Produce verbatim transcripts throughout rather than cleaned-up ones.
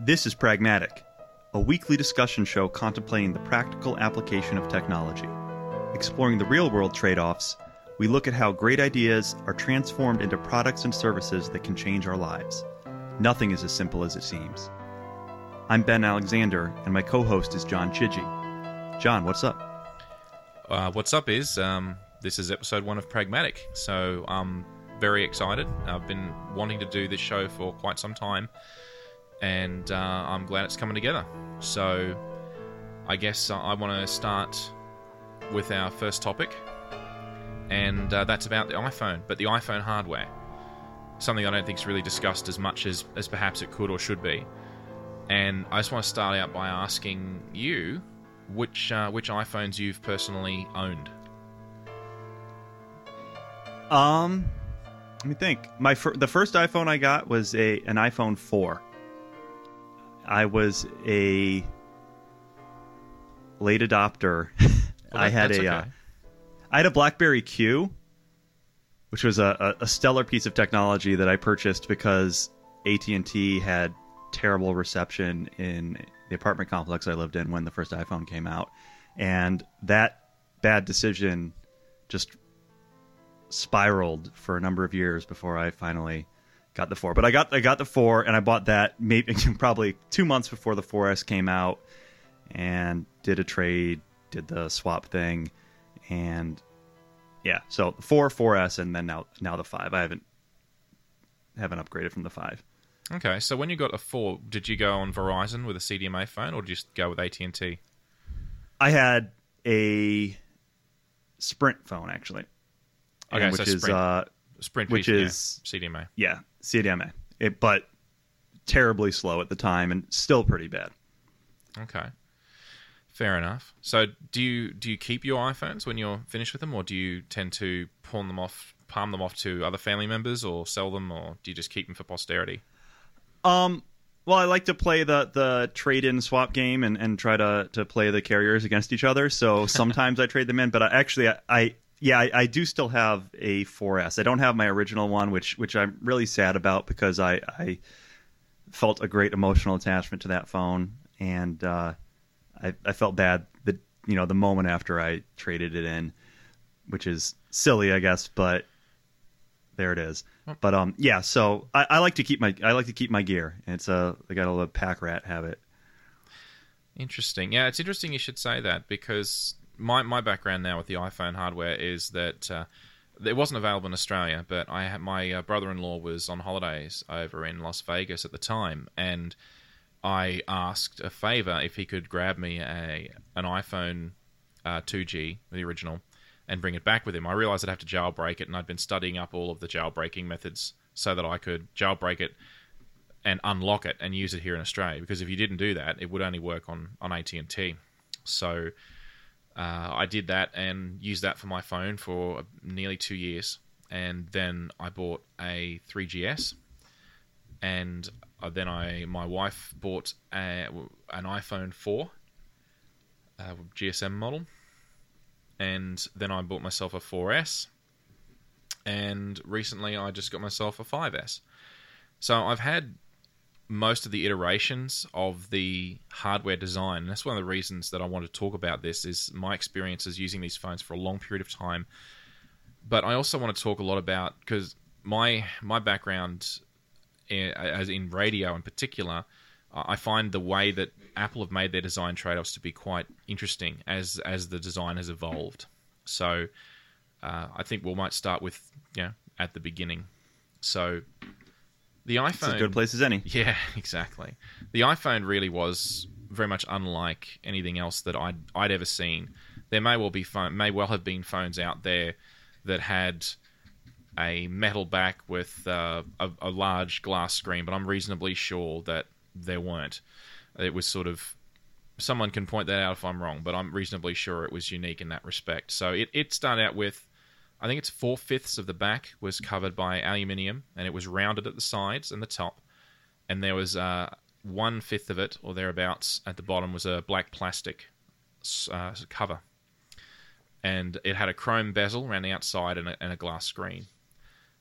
This is Pragmatic, a weekly discussion show contemplating the practical application of technology. Exploring the real-world trade-offs, we look at how great ideas are transformed into products and services that can change our lives. Nothing is as simple as it seems. I'm Ben Alexander, and my co-host is John Chidgey. John, what's up? Uh, what's up is, um, this is episode one of Pragmatic, so I'm very excited. I've been wanting to do this show for quite some time, and uh, I'm glad it's coming together. So I guess I want to start with our first topic, and uh, that's about the iPhone, but the iPhone hardware. Something I don't think is really discussed as much as, as perhaps it could or should be. And I just want to start out by asking you which uh, which iPhones you've personally owned. Um, let me think. My fir- the first iPhone I got was a an iPhone four. I was a late adopter. Well, I had a, okay. uh, I had a BlackBerry Q, which was a, a stellar piece of technology that I purchased because A T and T had terrible reception in the apartment complex I lived in when the first iPhone came out, and that bad decision just spiraled for a number of years before I finally got the four. But I got I got the four, and I bought that maybe probably two months before the four S came out, and did a trade. Did the swap thing, and yeah, so four, four S, and then now now the five. I haven't haven't upgraded from the five. Okay, so when you got a four, did you go on Verizon with a C D M A phone, or just go with A T and T? I had a Sprint phone actually. Okay, which so is Sprint, uh, Sprint which is yeah, C D M A. Yeah, C D M A, it, but terribly slow at the time, and still pretty bad. Okay. Fair enough. So do you do you keep your iPhones when you're finished with them, or do you tend to pawn them off, palm them off to other family members, or sell them, or do you just keep them for posterity? Um, well, I like to play the, the trade-in swap game and, and try to, to play the carriers against each other. So sometimes I trade them in, but I actually, I, I yeah, I, I do still have a four S. I don't have my original one, which which I'm really sad about because I, I felt a great emotional attachment to that phone, and uh, I, I felt bad the you know the moment after I traded it in, which is silly, I guess, but there it is. But um, yeah. So I, I like to keep my I like to keep my gear. It's a I got a little pack rat habit. Interesting. Yeah, it's interesting you should say that, because my my background now with the iPhone hardware is that uh, it wasn't available in Australia, but I had, my uh, brother-in-law was on holidays over in Las Vegas at the time, and I asked a favour if he could grab me a an iPhone uh, two G, the original, and bring it back with him. I realised I'd have to jailbreak it, and I'd been studying up all of the jailbreaking methods so that I could jailbreak it and unlock it and use it here in Australia, because if you didn't do that, it would only work on, on A T and T. So uh, I did that and used that for my phone for nearly two years, and then I bought a three G S, and then I, my wife bought a, an iPhone four, a G S M model, and then I bought myself a four S, and recently I just got myself a five S. So I've had most of the iterations of the hardware design, and that's one of the reasons that I want to talk about this, is my experiences using these phones for a long period of time. But I also want to talk a lot about, because my, my background, as in radio in particular, I find the way that Apple have made their design trade-offs to be quite interesting as as the design has evolved. So uh, I think we might start with, you know, at the beginning. So the iPhone... It's as good a place as any. Yeah, exactly. The iPhone really was very much unlike anything else that I'd, I'd ever seen. There may well be phone, may well have been phones out there that had a metal back with uh, a, a large glass screen, but I'm reasonably sure that there weren't. It was sort of... Someone can point that out if I'm wrong, but I'm reasonably sure it was unique in that respect. So it, it started out with... I think it's four-fifths of the back was covered by aluminium, and it was rounded at the sides and the top, and there was uh, one-fifth of it, or thereabouts, at the bottom was a black plastic uh, cover. And it had a chrome bezel around the outside and a, and a glass screen.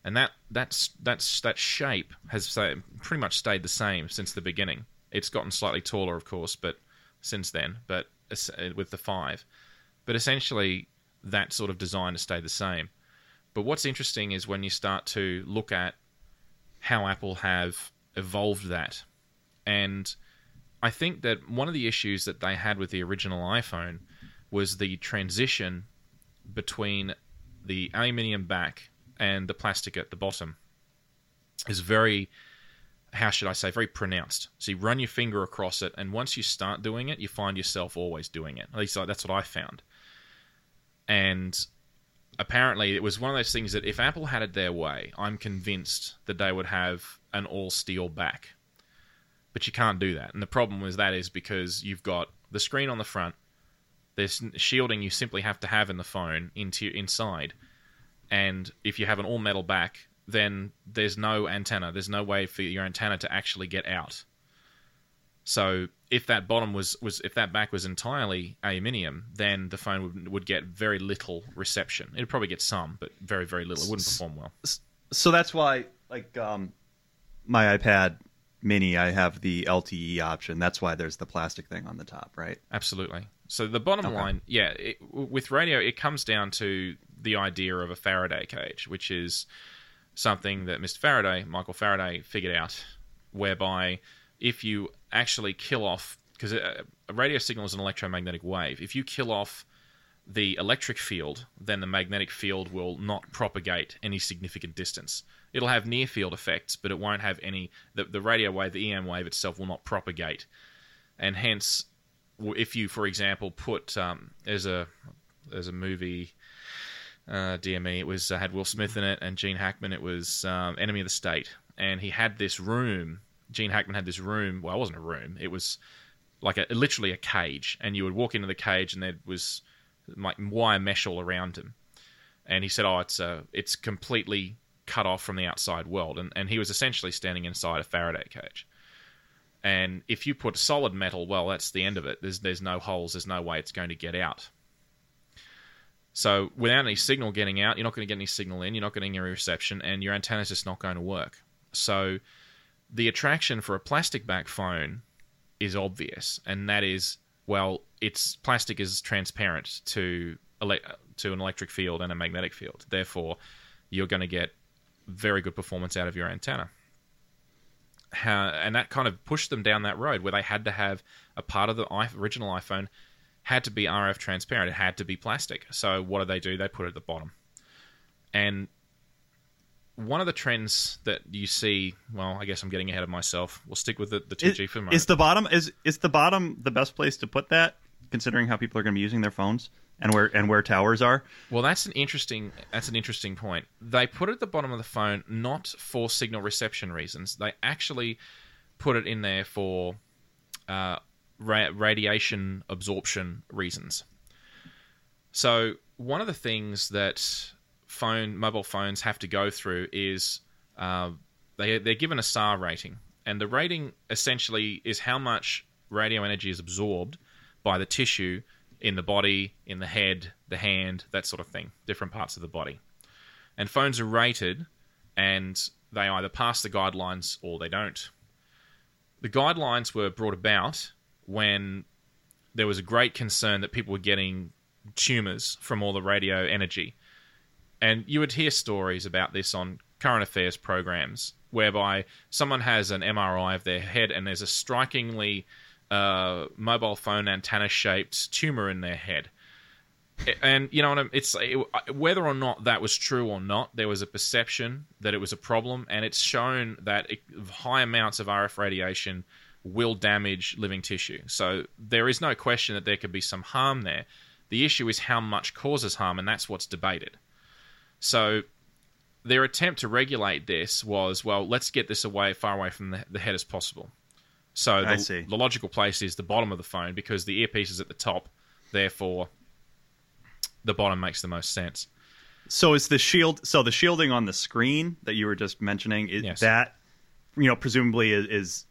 And that that's, that's that shape has pretty much stayed the same since the beginning, It's gotten slightly taller, of course, but since then, but with the five. But essentially, that sort of design has stayed the same. But what's interesting is when you start to look at how Apple have evolved that. And I think that one of the issues that they had with the original iPhone was the transition between the aluminium back and the plastic at the bottom is very, how should I say, very pronounced. So you run your finger across it, and once you start doing it, you find yourself always doing it. At least that's what I found. And apparently it was one of those things that if Apple had it their way, I'm convinced that they would have an all-steel back. But you can't do that. And the problem with that is because you've got the screen on the front, there's shielding you simply have to have in the phone into inside. And if you have an all-metal back, then there's no antenna. There's no way for your antenna to actually get out. So if that bottom was, was if that back was entirely aluminium, then the phone would, would get very little reception. It'd probably get some, but very, very little. It wouldn't perform well. So that's why, like, um, my iPad mini, I have the L T E option. That's why there's the plastic thing on the top, right? Absolutely. So the bottom okay. line, yeah, it, with radio, it comes down to the idea of a Faraday cage, which is something that Mister Faraday, Michael Faraday, figured out, whereby if you actually kill off, because a radio signal is an electromagnetic wave, if you kill off the electric field, then the magnetic field will not propagate any significant distance. It'll have near field effects, but it won't have any, the, the radio wave, the E M wave itself will not propagate. And hence, if you, for example, put, um, there's a, there's a movie, Uh, D M E, it was uh, had Will Smith in it, and Gene Hackman, it was um, Enemy of the State, and he had this room, Gene Hackman had this room, well it wasn't a room, it was like a, literally a cage, and you would walk into the cage and there was like wire mesh all around him, and he said, oh, it's uh, it's completely cut off from the outside world, and, and he was essentially standing inside a Faraday cage. And if you put solid metal, well that's the end of it, there's there's no holes, there's no way it's going to get out. So without any signal getting out, you're not going to get any signal in, you're not getting any reception, and your antenna's just not going to work. So the attraction for a plastic back phone is obvious, and that is, well, it's plastic is transparent to ele- to an electric field and a magnetic field. Therefore, you're going to get very good performance out of your antenna. How, and that kind of pushed them down that road where they had to have a part of the original iPhone had to be R F transparent. It had to be plastic. So what do they do? They put it at the bottom. And one of the trends that you see, well, I guess I'm getting ahead of myself. We'll stick with the, the two G is, for a moment. Is the bottom is is the bottom the best place to put that, considering how people are going to be using their phones and where and where towers are? Well, that's an interesting that's an interesting point. They put it at the bottom of the phone not for signal reception reasons. They actually put it in there for uh, radiation absorption reasons. So one of the things that phone mobile phones have to go through is uh, they, they're given a S A R rating, and the rating essentially is how much radio energy is absorbed by the tissue in the body, in the head, the hand, that sort of thing, different parts of the body. And phones are rated, and they either pass the guidelines or they don't. The guidelines were brought about when there was a great concern that people were getting tumours from all the radio energy. And you would hear stories about this on current affairs programs, whereby someone has an M R I of their head and there's a strikingly uh, mobile phone antenna-shaped tumour in their head. And, you know, what I mean? It's it, whether or not that was true or not, there was a perception that it was a problem, and it's shown that it, high amounts of R F radiation will damage living tissue. So there is no question that there could be some harm there. The issue is how much causes harm, and that's what's debated. So their attempt to regulate this was, well, let's get this away, far away from the, the head as possible. So the, I see. The logical place is the bottom of the phone, because the earpiece is at the top, therefore the bottom makes the most sense. So is the shield, so the shielding on the screen that you were just mentioning, is yes. that, you know, presumably is, is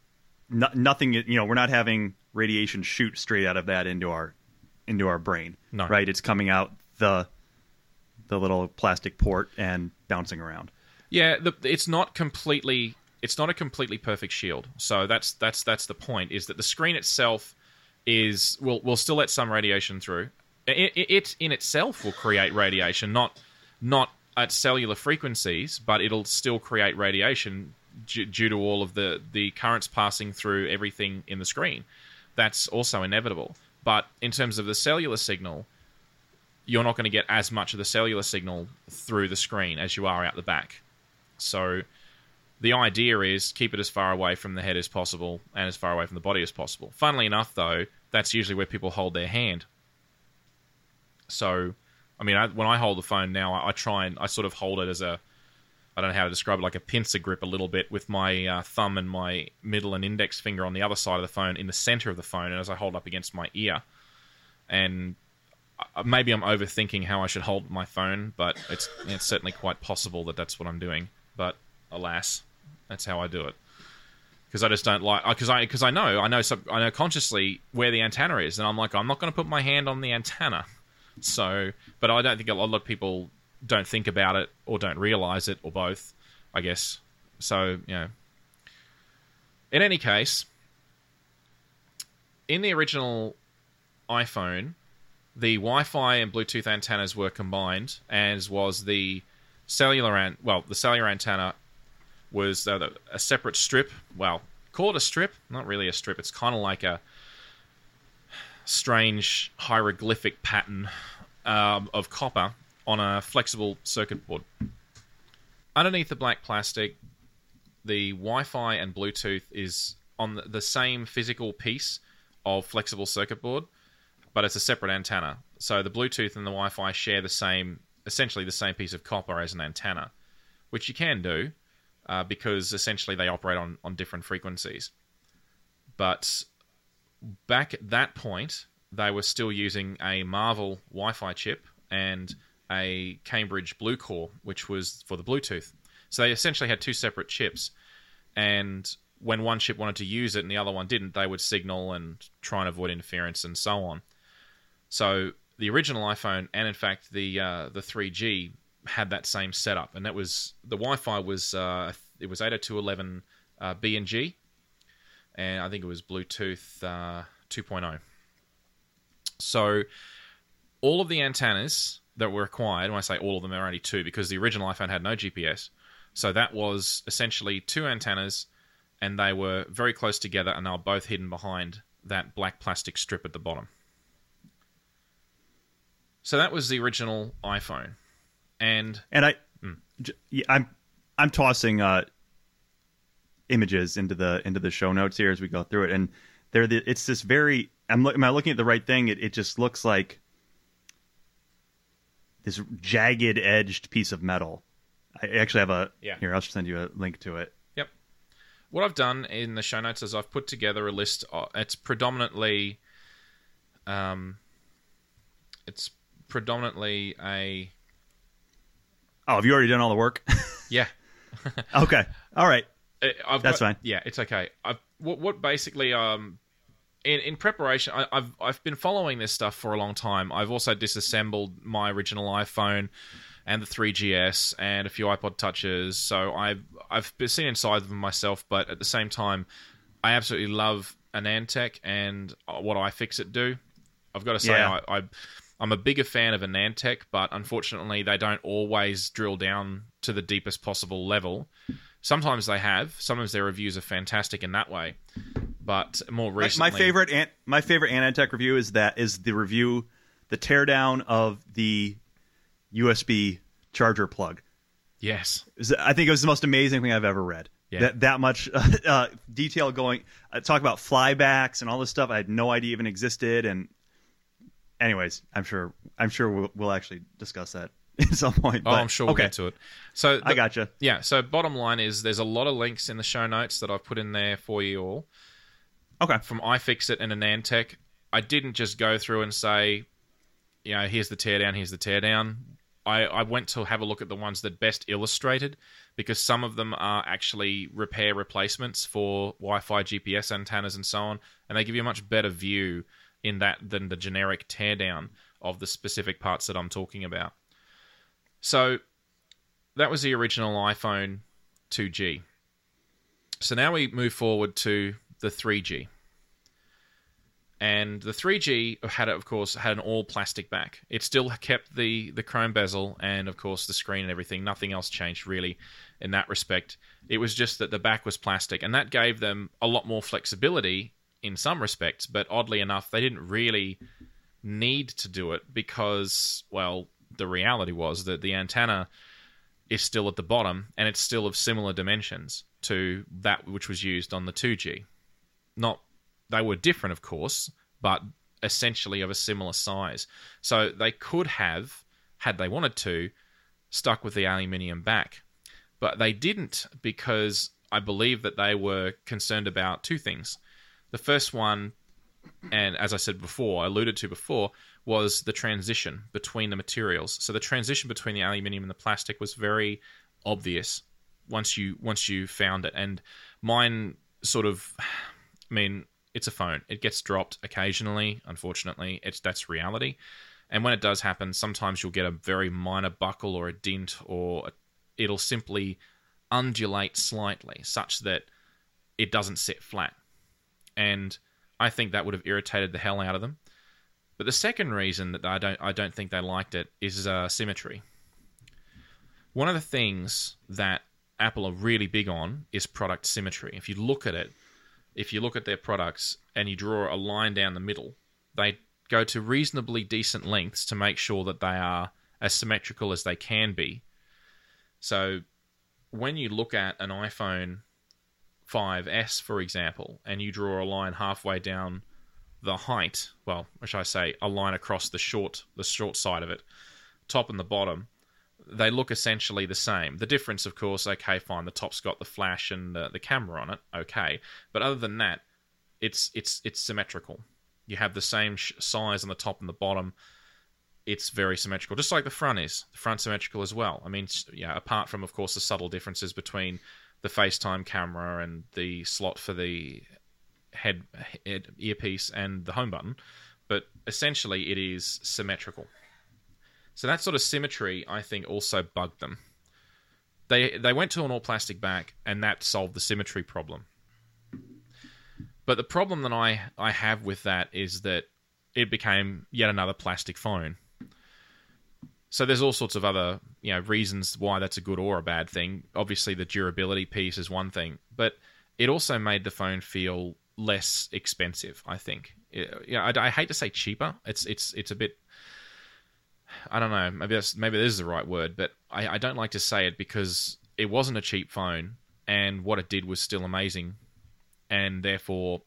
No, nothing, you know, we're not having radiation shoot straight out of that into our into our brain, no. right? It's coming out the the little plastic port and bouncing around. Yeah, the, it's not completely it's not a completely perfect shield. So that's that's that's the point, is that the screen itself is will will still let some radiation through. It, it in itself will create radiation, not not at cellular frequencies, but it'll still create radiation d- due to all of the, the currents passing through everything in the screen. That's also inevitable. But in terms of the cellular signal, you're not going to get as much of the cellular signal through the screen as you are out the back. So the idea is keep it as far away from the head as possible and as far away from the body as possible. Funnily enough, though, that's usually where people hold their hand. So, I mean, I, when I hold the phone now, I, I try and I sort of hold it as a, I don't know how to describe it, like a pincer grip a little bit, with my uh, thumb and my middle and index finger on the other side of the phone, in the center of the phone, and as I hold up against my ear. And maybe I'm overthinking how I should hold my phone, but it's it's certainly quite possible that that's what I'm doing. But alas, that's how I do it, because I just don't like because I because I know I know sub, I know consciously where the antenna is, and I'm like, I'm not going to put my hand on the antenna. So, but I don't think a lot of people don't think about it, or don't realize it, or both, I guess. So, you know. In any case, in the original iPhone, the Wi-Fi and Bluetooth antennas were combined, as was the cellular an- well, the cellular antenna was uh, a separate strip. Well, call it a strip, not really a strip. It's kind of like a strange hieroglyphic pattern um, of copper on a flexible circuit board. Underneath the black plastic, the Wi-Fi and Bluetooth is on the same physical piece of flexible circuit board, but it's a separate antenna. So the Bluetooth and the Wi-Fi share the same, essentially the same piece of copper as an antenna, which you can do uh, because essentially they operate on, on different frequencies. But back at that point, they were still using a Marvell Wi-Fi chip and a Cambridge BlueCore, which was for the Bluetooth. So they essentially had two separate chips, and when one chip wanted to use it and the other one didn't, they would signal and try and avoid interference and so on. So the original iPhone, and in fact the uh, the three G, had that same setup, and that was the Wi-Fi was uh, it was eight oh two dot eleven uh, B and G, and I think it was Bluetooth uh, two point oh. So all of the antennas that were required, when I say all of them, there are only two, because the original iPhone had no G P S. So that was essentially two antennas, and they were very close together, and they were both hidden behind that black plastic strip at the bottom. So that was the original iPhone. And and I, mm. yeah, I'm I'm tossing uh, images into the into the show notes here as we go through it, and they're the, it's this very. I'm am I looking at the right thing? It it just looks like this jagged edged piece of metal. I actually have a yeah. here. I'll just send you a link to it. Yep. What I've done in the show notes is I've put together a list. Of, it's predominantly, um, it's predominantly a. Oh, have you already done all the work? Yeah. Okay. All right. I've That's got, fine. Yeah, it's okay. I've, what, what basically um. In, in preparation, I, I've I've been following this stuff for a long time. I've also disassembled my original iPhone and the three G S and a few iPod Touches. So I've, I've seen inside of them myself, but at the same time, I absolutely love AnandTech and what iFixit do. I've got to say, yeah. I, I, I'm a bigger fan of AnandTech, but unfortunately, they don't always drill down to the deepest possible level. Sometimes they have. Sometimes their reviews are fantastic in that way. But more recently, my favorite an- my favorite AnandTech review is that is the review, the teardown of the U S B charger plug. Yes, I think it was the most amazing thing I've ever read. Yeah. That that much uh, uh, detail going, uh, talk about flybacks and all this stuff I had no idea even existed. And anyways, I'm sure I'm sure we'll, we'll actually discuss that at some point. But, oh, I'm sure we'll okay. get to it. So the, I gotcha. Yeah. So bottom line is there's a lot of links in the show notes that I've put in there for you all. Okay. From iFixit and AnandTech. I didn't just go through and say, you know, here's the teardown, here's the teardown. I, I went to have a look at the ones that best illustrated, because some of them are actually repair replacements for Wi-Fi, G P S antennas and so on, and they give you a much better view in that than the generic teardown of the specific parts that I'm talking about. So that was the original iPhone two G. So now we move forward to the three G. And the three G had, of course, had an all-plastic back. It still kept the, the chrome bezel and, of course, the screen and everything. Nothing else changed, really, in that respect. It was just that the back was plastic, and that gave them a lot more flexibility in some respects. But oddly enough, they didn't really need to do it because, well, the reality was that the antenna is still at the bottom, and it's still of similar dimensions to that which was used on the two G. Not... They were different, of course, but essentially of a similar size. So they could have, had they wanted to, stuck with the aluminium back. But they didn't, because I believe that they were concerned about two things. The first one, and as I said before, I alluded to before, was the transition between the materials. So the transition between the aluminium and the plastic was very obvious once you once you found it. And mine sort of, I mean... It's a phone. It gets dropped occasionally, unfortunately. It's that's reality. And when it does happen, sometimes you'll get a very minor buckle or a dent, or it'll simply undulate slightly such that it doesn't sit flat. And I think that would have irritated the hell out of them. But the second reason that I don't I don't think they liked it is uh, symmetry. One of the things that Apple are really big on is product symmetry. If you look at it, If you look at their products and you draw a line down the middle, they go to reasonably decent lengths to make sure that they are as symmetrical as they can be. So when you look at an iPhone five S, for example, and you draw a line halfway down the height, well, which I say a line across the short, the short side of it, top and the bottom, they look essentially the same. The difference, of course, okay, fine, the top's got the flash and the, the camera on it, okay. But other than that, it's it's it's symmetrical. You have the same sh- size on the top and the bottom. It's very symmetrical, just like the front is. The front's symmetrical as well. I mean, yeah, apart from, of course, the subtle differences between the FaceTime camera and the slot for the head, head earpiece and the home button. But essentially, it is symmetrical. So that sort of symmetry, I think, also bugged them. They they went to an all-plastic back, and that solved the symmetry problem. But the problem that I, I have with that is that it became yet another plastic phone. So there's all sorts of other, you know, reasons why that's a good or a bad thing. Obviously, the durability piece is one thing, but it also made the phone feel less expensive, I think. It, you know, I, I hate to say cheaper. It's it's it's a bit... I don't know, maybe that's, maybe this is the right word, but I, I don't like to say it because it wasn't a cheap phone, and what it did was still amazing, and therefore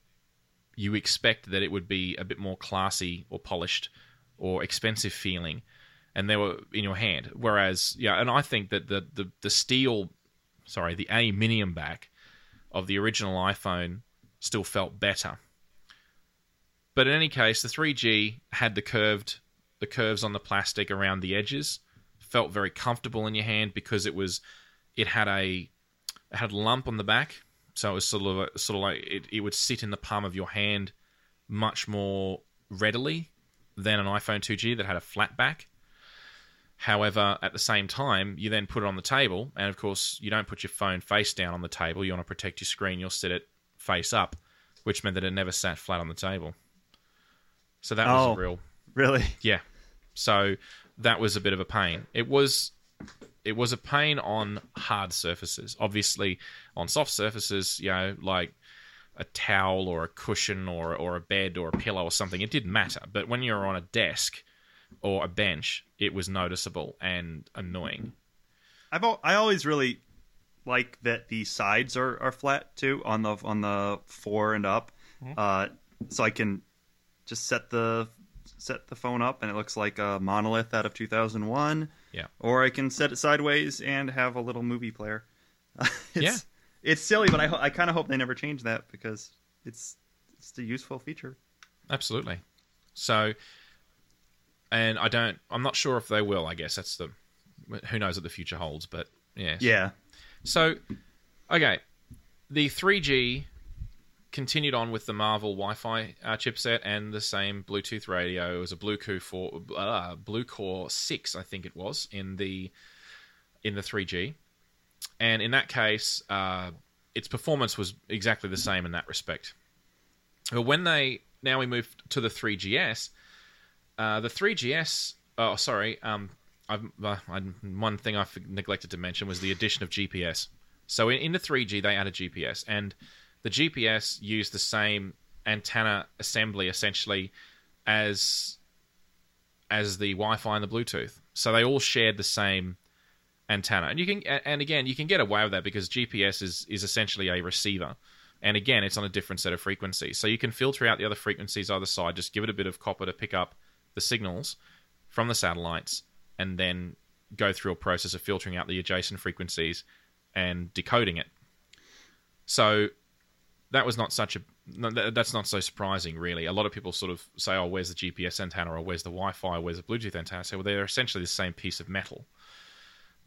you expect that it would be a bit more classy or polished or expensive feeling, and they were in your hand. Whereas, yeah, and I think that the, the, the steel, sorry, the aluminium back of the original iPhone still felt better. But in any case, the three G had the curved... The curves on the plastic around the edges felt very comfortable in your hand because it was, it had a, it had a lump on the back, so it was sort of a, sort of like it, it would sit in the palm of your hand much more readily than an iPhone two G that had a flat back. However, at the same time, you then put it on the table, and of course, you don't put your phone face down on the table. You want to protect your screen. You'll sit it face up, which meant that it never sat flat on the table. So that oh. was real. Really? Yeah. So that was a bit of a pain. It was it was a pain on hard surfaces. Obviously, on soft surfaces, you know, like a towel or a cushion or or a bed or a pillow or something, it didn't matter. But when you're on a desk or a bench, it was noticeable and annoying. I've al- I always really like that the sides are, are flat too on the on the four and up, mm-hmm. uh, so I can just set the. set the phone up and it looks like a monolith out of two thousand one. Yeah. Or I can set it sideways and have a little movie player. it's, yeah. It's silly, but I ho- I kind of hope they never change that because it's it's a useful feature. Absolutely. So, and I don't, I'm not sure if they will, I guess. That's the, who knows what the future holds, but yeah. Yeah. So, okay. The three G continued on with the Marvell Wi-Fi uh, chipset and the same Bluetooth radio. It was a BlueCore six, I think it was, in the in the three G. And in that case, uh, its performance was exactly the same in that respect. But when they now we moved to the three G S, uh, the three G S. Oh, sorry. Um, I've, uh, I, one thing I neglected to mention was the addition of G P S. So in, in the three G, they added G P S, and the G P S used the same antenna assembly essentially as as the Wi-Fi and the Bluetooth. So they all shared the same antenna, and you can and again you can get away with that because G P S is is essentially a receiver, and again it's on a different set of frequencies. So you can filter out the other frequencies either side. Just give it a bit of copper to pick up the signals from the satellites, and then go through a process of filtering out the adjacent frequencies and decoding it. So that was not such a that's not so surprising really. A lot of people sort of say, "Oh, where's the G P S antenna? Or where's the Wi-Fi? Where's the Bluetooth antenna?" So well, they're essentially the same piece of metal,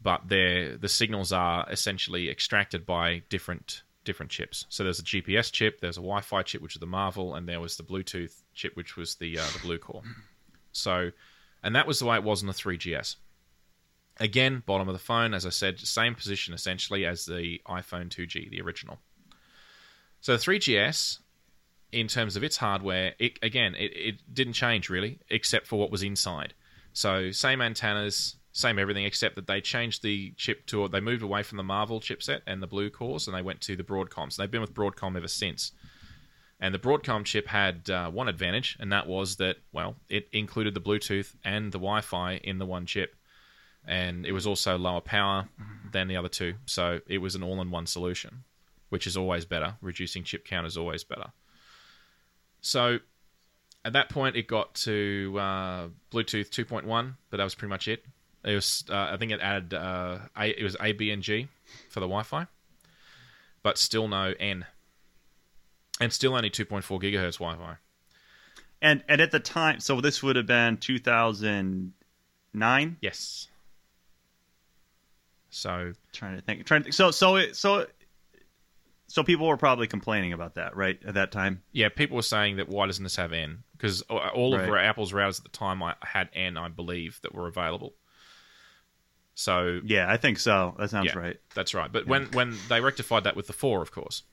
but the signals are essentially extracted by different different chips. So there's a G P S chip, there's a Wi-Fi chip, which is the Marvell, and there was the Bluetooth chip, which was the uh, the BlueCore. So, and that was the way it was in the three G S. Again, bottom of the phone, as I said, same position essentially as the iPhone two G, the original. So the three G S, in terms of its hardware, it, again, it, it didn't change really, except for what was inside. So same antennas, same everything, except that they changed the chip to, they moved away from the Marvell chipset and the BlueCores, and they went to the Broadcoms. They've been with Broadcom ever since. And the Broadcom chip had uh, one advantage, and that was that, well, it included the Bluetooth and the Wi-Fi in the one chip. And it was also lower power than the other two, so it was an all-in-one solution, which is always better. Reducing chip count is always better. So at that point, it got to uh, Bluetooth two point one, but that was pretty much it. It was, uh, I think it added, uh, A, it was A, B, and G for the Wi-Fi, but still no N, and still only two point four gigahertz Wi-Fi. And and at the time, so this would have been two thousand nine. Yes. So trying to think, trying to think. So so it, so so people were probably complaining about that, right, at that time. Yeah, people were saying that why doesn't this have N? Because all of right. Apple's routers at the time had N, I believe, that were available. So yeah, I think so. That sounds yeah, right. That's right. But yeah. when, when they rectified that with the four, of course.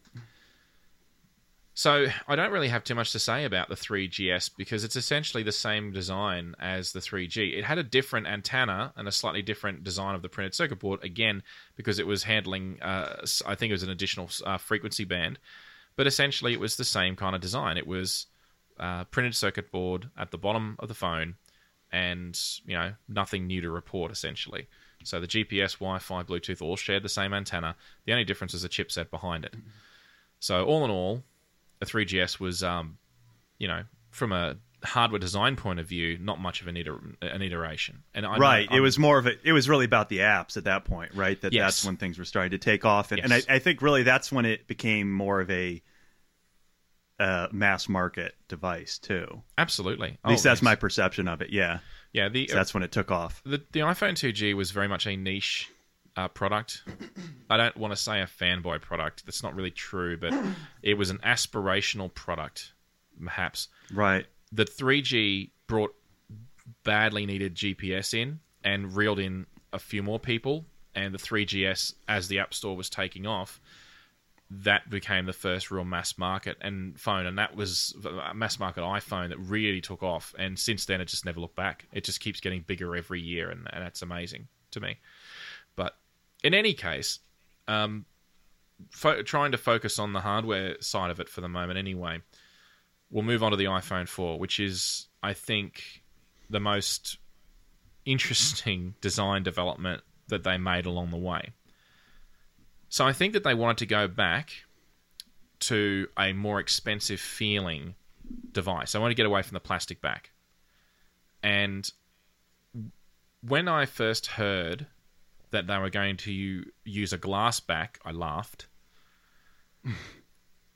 So I don't really have too much to say about the three G S because it's essentially the same design as the three G. It had a different antenna and a slightly different design of the printed circuit board, again, because it was handling, uh, I think it was an additional uh, frequency band. But essentially it was the same kind of design. It was uh, printed circuit board at the bottom of the phone and, you know, nothing new to report essentially. So the G P S, Wi-Fi, Bluetooth all shared the same antenna. The only difference was the chipset behind it. So all in all, the three G S was, um, you know, from a hardware design point of view, not much of an, iter- an iteration. And I right, I'm, it was more of a, it was really about the apps at that point, right? That yes. That's when things were starting to take off, and, yes. and I, I think really that's when it became more of a uh, mass market device too. Absolutely, at least oh, that's thanks. my perception of it. Yeah, yeah, the, so that's when it took off. The, the iPhone two G was very much a niche Uh, product. I don't want to say a fanboy product. That's not really true, but it was an aspirational product, perhaps. Right. The three G brought badly needed G P S in and reeled in a few more people, and the three G S, as the App Store was taking off, that became the first real mass market and phone, and that was a mass market iPhone that really took off, and since then it just never looked back. It just keeps getting bigger every year, and, and that's amazing to me. But in any case, um, fo- trying to focus on the hardware side of it for the moment anyway, we'll move on to the iPhone four, which is, I think, the most interesting design development that they made along the way. So I think that they wanted to go back to a more expensive feeling device. I want to get away from the plastic back. And when I first heard that they were going to use a glass back, I laughed.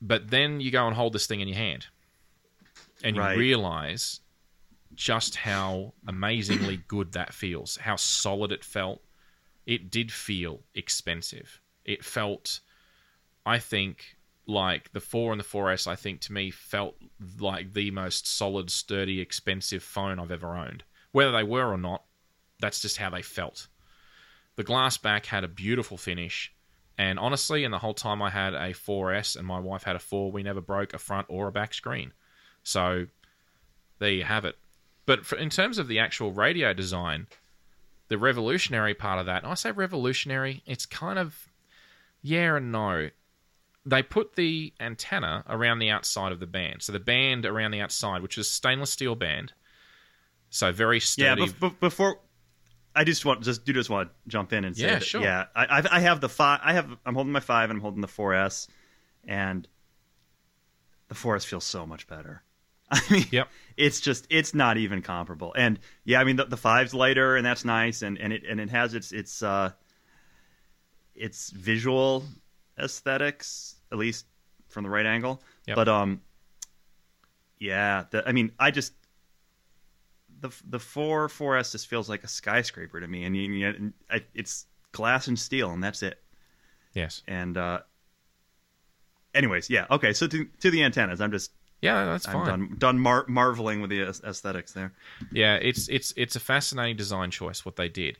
But then you go and hold this thing in your hand, and right. you realise just how amazingly good that feels, how solid it felt. It did feel expensive. It felt, I think, like the four and the four S, I think, to me, felt like the most solid, sturdy, expensive phone I've ever owned. Whether they were or not, that's just how they felt. The glass back had a beautiful finish, And honestly, in the whole time I had a four S and my wife had a four, we never broke a front or a back screen. So there you have it. But for, in terms of the actual radio design, the revolutionary part of that, and I say revolutionary, it's kind of yeah and no. They put the antenna around the outside of the band. So the band around the outside, which is stainless steel band. So very sturdy. Yeah, but, but before... I just want just do just want to jump in and say yeah, that, sure. yeah I I have the five I have I'm holding my five and I'm holding the four S, and the four S feels so much better. I mean, yep. it's just it's not even comparable. And yeah, I mean the the five's lighter and that's nice, and, and it and it has its its uh its visual aesthetics, at least from the right angle. Yep. But um yeah, the, I mean I just. The the four four S just feels like a skyscraper to me, and, you, and I, it's glass and steel, and that's it. Yes. And uh, anyways, yeah, okay. So to to the antennas, I'm just yeah, that's I'm fine. Done, done mar- marveling with the aesthetics there. Yeah, it's it's it's a fascinating design choice what they did.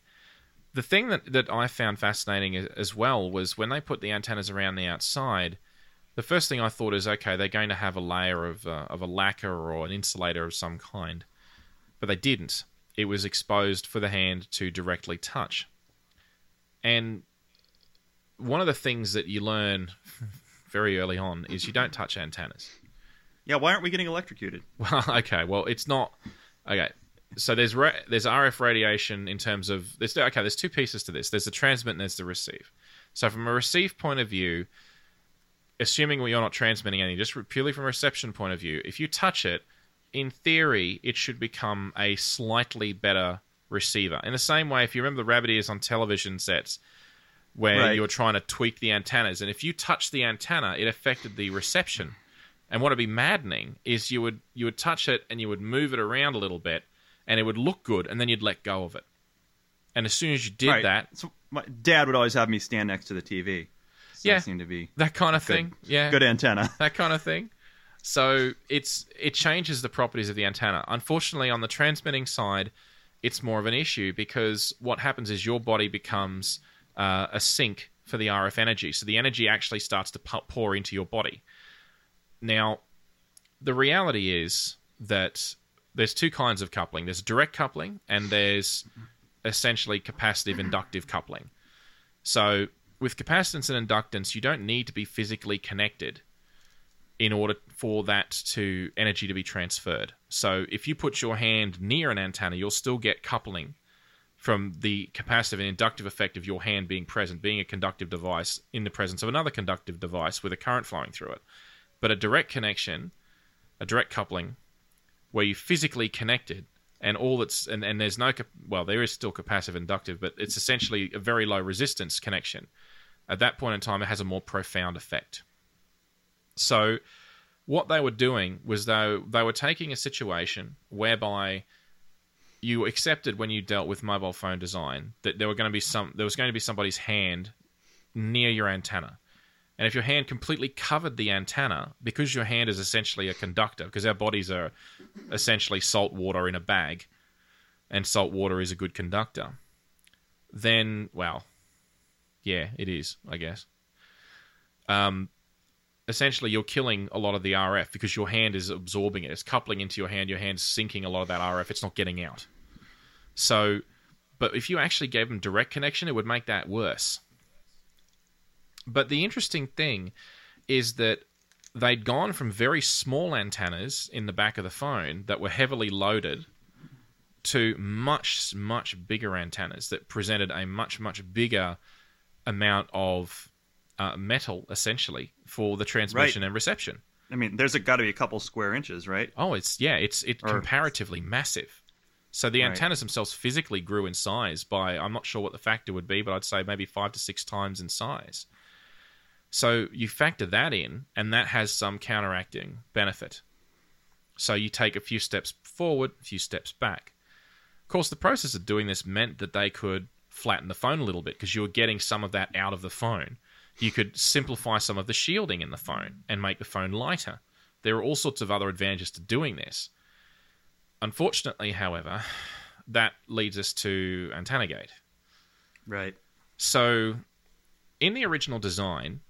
The thing that that I found fascinating as well was when they put the antennas around the outside. The first thing I thought is, okay, they're going to have a layer of uh, of a lacquer or an insulator of some kind. But they didn't. It was exposed for the hand to directly touch. And one of the things that you learn very early on is you don't touch antennas. Yeah, why aren't we getting electrocuted? Well, okay, well, it's not... Okay, so there's ra- there's R F radiation in terms of... There's, okay, there's two pieces to this. There's the transmit and there's the receive. So from a receive point of view, assuming you're not transmitting anything, just purely from a reception point of view, if you touch it, in theory, it should become a slightly better receiver. In the same way, if you remember the rabbit ears on television sets where right. you're trying to tweak the antennas, and if you touched the antenna, it affected the reception. And what would be maddening is you would you would touch it and you would move it around a little bit, and it would look good, and then you'd let go of it. And as soon as you did right. that... So my dad would always have me stand next to the T V. So yeah, that seemed to be that kind of good, thing. Yeah, good antenna. That kind of thing. So it's it changes the properties of the antenna. Unfortunately, on the transmitting side, it's more of an issue because what happens is your body becomes uh, a sink for the R F energy. So the energy actually starts to pour into your body. Now, the reality is that there's two kinds of coupling. There's direct coupling and there's essentially capacitive inductive coupling. So with capacitance and inductance, you don't need to be physically connected in order for that to energy to be transferred. So if you put your hand near an antenna, you'll still get coupling from the capacitive and inductive effect of your hand being present, being a conductive device in the presence of another conductive device with a current flowing through it. But a direct connection, a direct coupling, where you physically connected and all that's and, and there's no well, there is still capacitive inductive, but it's essentially a very low resistance connection. At that point in time, it has a more profound effect. So what they were doing was they, they were taking a situation whereby you accepted when you dealt with mobile phone design that there were going to be some there was going to be somebody's hand near your antenna. And if your hand completely covered the antenna, because your hand is essentially a conductor, because our bodies are essentially salt water in a bag, and salt water is a good conductor, then, well, yeah, it is, I guess. Um... Essentially, you're killing a lot of the R F because your hand is absorbing it. It's coupling into your hand. Your hand's sinking a lot of that R F. It's not getting out. So, but if you actually gave them direct connection, it would make that worse. But the interesting thing is that they'd gone from very small antennas in the back of the phone that were heavily loaded to much, much bigger antennas that presented a much, much bigger amount of Uh, metal, essentially, for the transmission right. and reception. I mean, there's got to be a couple square inches, right? Oh, it's yeah, it's it or... comparatively massive. So the right. antennas themselves physically grew in size by, I'm not sure what the factor would be, but I'd say maybe five to six times in size. So you factor that in, and that has some counteracting benefit. So you take a few steps forward, a few steps back. Of course, the process of doing this meant that they could flatten the phone a little bit because you were getting some of that out of the phone. You could simplify some of the shielding in the phone and make the phone lighter. There are all sorts of other advantages to doing this. Unfortunately, however, that leads us to AntennaGate. Right. So in the original design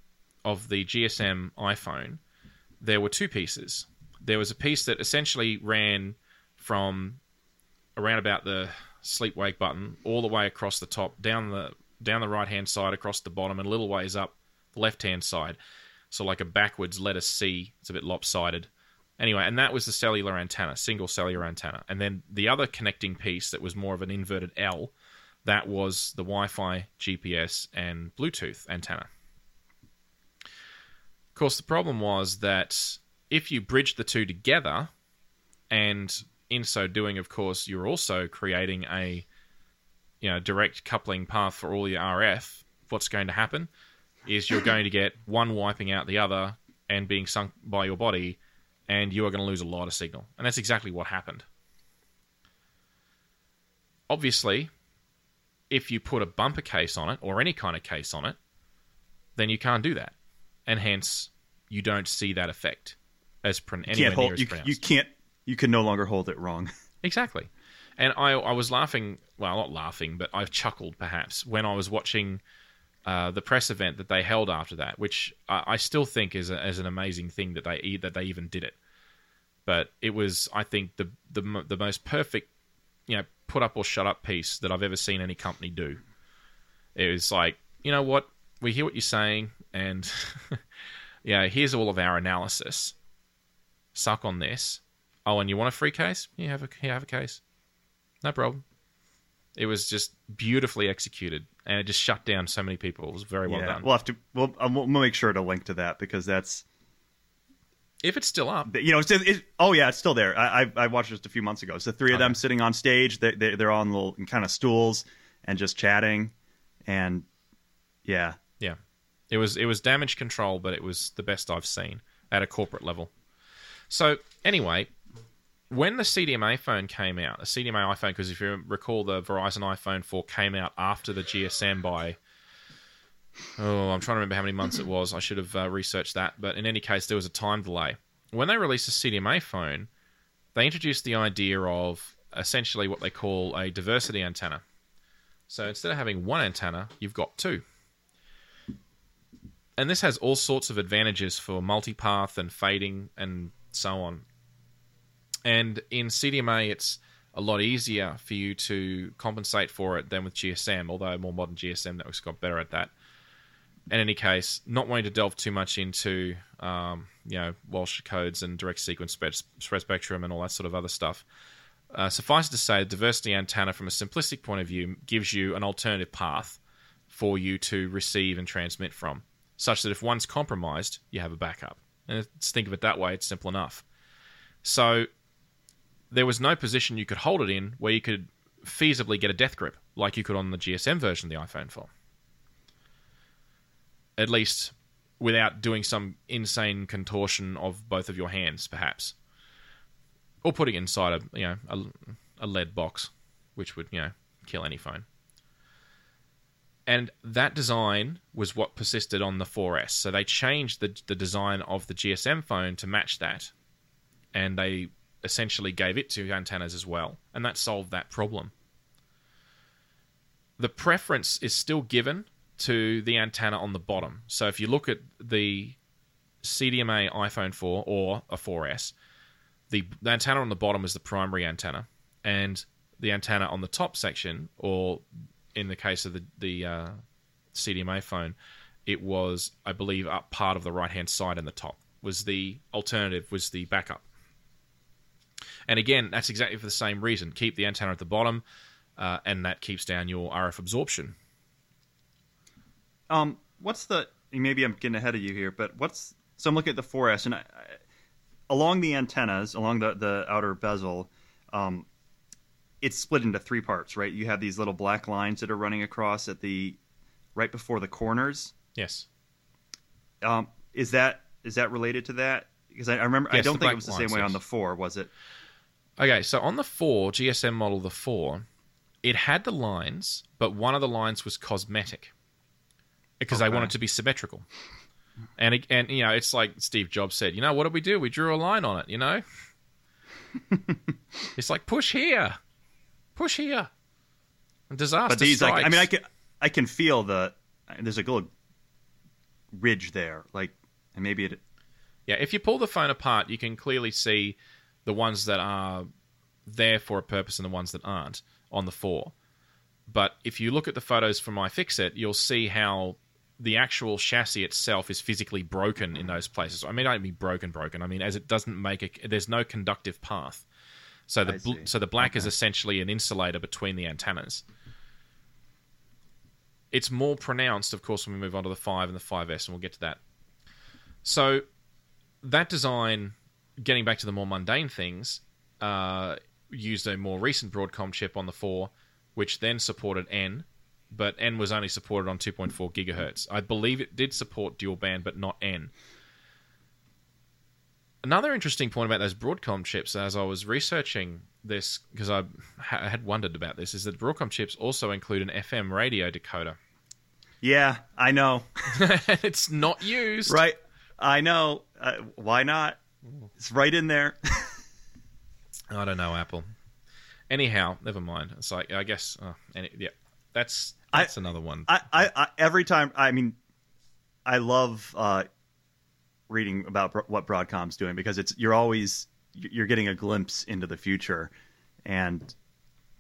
of the G S M iPhone, there were two pieces. There was a piece that essentially ran from around about the sleep-wake button all the way across the top, down the down the right-hand side, across the bottom, and a little ways up the left-hand side. So like a backwards letter C. It's a bit lopsided. Anyway, and that was the cellular antenna, single cellular antenna. And then the other connecting piece that was more of an inverted L, that was the Wi-Fi, G P S, and Bluetooth antenna. Of course, the problem was that if you bridged the two together, and in so doing, of course, you're also creating a you know direct coupling path for all your R F, what's going to happen is you're going to get one wiping out the other and being sunk by your body, and you are going to lose a lot of signal. And that's exactly what happened. Obviously, if you put a bumper case on it, or any kind of case on it, then you can't do that. And hence, you don't see that effect as print anywhere near as you, pronounced. You can't, you can no longer hold it wrong. Exactly. And I, I was laughing, well, not laughing, but I've chuckled perhaps, when I was watching uh, the press event that they held after that, which I, I still think is, a, is an amazing thing that they that they even did it. But it was, I think, the the, the most perfect, you know, put up or shut up piece that I've ever seen any company do. It was like, you know what, we hear what you're saying, and yeah, here's all of our analysis. Suck on this. Oh, and you want a free case? Yeah, have a yeah, have a case. No problem. It was just beautifully executed, and it just shut down so many people. It was very well yeah, done. We'll have to. We'll, we'll make sure to link to that, because that's, if it's still up, you know. It's, it, oh yeah, it's still there. I, I I watched it just a few months ago. It's the three of them okay. sitting on stage. They, they they're on little kind of stools and just chatting, and yeah, yeah. It was it was damage control, but it was the best I've seen at a corporate level. So anyway, when the C D M A phone came out, the C D M A iPhone, because if you recall, the Verizon iPhone four came out after the G S M by, oh, I'm trying to remember how many months it was. I should have uh, researched that. But in any case, there was a time delay. When they released the C D M A phone, they introduced the idea of essentially what they call a diversity antenna. So instead of having one antenna, you've got two. And this has all sorts of advantages for multipath and fading and so on. And in C D M A, it's a lot easier for you to compensate for it than with G S M, although more modern G S M networks got better at that. In any case, not wanting to delve too much into um, you know, Walsh codes and direct sequence spread spectrum and all that sort of other stuff, uh, suffice it to say, the diversity antenna, from a simplistic point of view, gives you an alternative path for you to receive and transmit from, such that if one's compromised, you have a backup. And let's think of it that way, it's simple enough. So there was no position you could hold it in where you could feasibly get a death grip, like you could on the G S M version of the iPhone four. At least without doing some insane contortion of both of your hands, perhaps. Or putting it inside a, you know, a, a lead box, which would, you know, kill any phone. And that design was what persisted on the four S. So they changed the, the design of the G S M phone to match that. And they essentially gave it to antennas as well. And that solved that problem. The preference is still given to the antenna on the bottom. So if you look at the C D M A iPhone four or a four S, the, the antenna on the bottom is the primary antenna. And the antenna on the top section, or in the case of the, the uh, C D M A phone, it was, I believe, up part of the right-hand side and the top, was the alternative, was the backup. And again, that's exactly for the same reason. Keep the antenna at the bottom, uh, and that keeps down your R F absorption. Um, what's the... Maybe I'm getting ahead of you here, but what's... So I'm looking at the four S, and I, I, along the antennas, along the, the outer bezel, um, it's split into three parts, right? You have these little black lines that are running across at the... right before the corners. Yes. Um, is that is that related to that? Because I remember, yes, I don't think it was the same way on the four, was it? Okay, so on the four, G S M model, the four, it had the lines, but one of the lines was cosmetic because okay. they wanted to be symmetrical. And, it, and you know, it's like Steve Jobs said, you know, what did we do? We drew a line on it, you know? It's like, push here, push here. And disaster but these, strikes. I, I mean, I can, I can feel the, there's a little ridge there. Like, and maybe it... Yeah, if you pull the phone apart, you can clearly see the ones that are there for a purpose and the ones that aren't on the four. But if you look at the photos from iFixit, you'll see how the actual chassis itself is physically broken in those places. I mean, I don't mean broken, broken. I mean, as it doesn't make a... There's no conductive path. So the bl- so the black okay. is essentially an insulator between the antennas. It's more pronounced, of course, when we move on to the five and the five S, and we'll get to that. So that design, getting back to the more mundane things, uh, used a more recent Broadcom chip on the four, which then supported N, but N was only supported on two point four gigahertz. I believe it did support dual band, but not N. Another interesting point about those Broadcom chips, as I was researching this, because I had wondered about this, is that Broadcom chips also include an F M radio decoder. Yeah, I know. It's not used. Right. I know. Uh, why not? It's right in there. I don't know, Apple. Anyhow, never mind. It's like, I guess, oh, any, yeah, that's that's I, another one. I, I, I every time, I mean, I love... Uh, reading about what Broadcom's doing, because it's you're always you're getting a glimpse into the future, and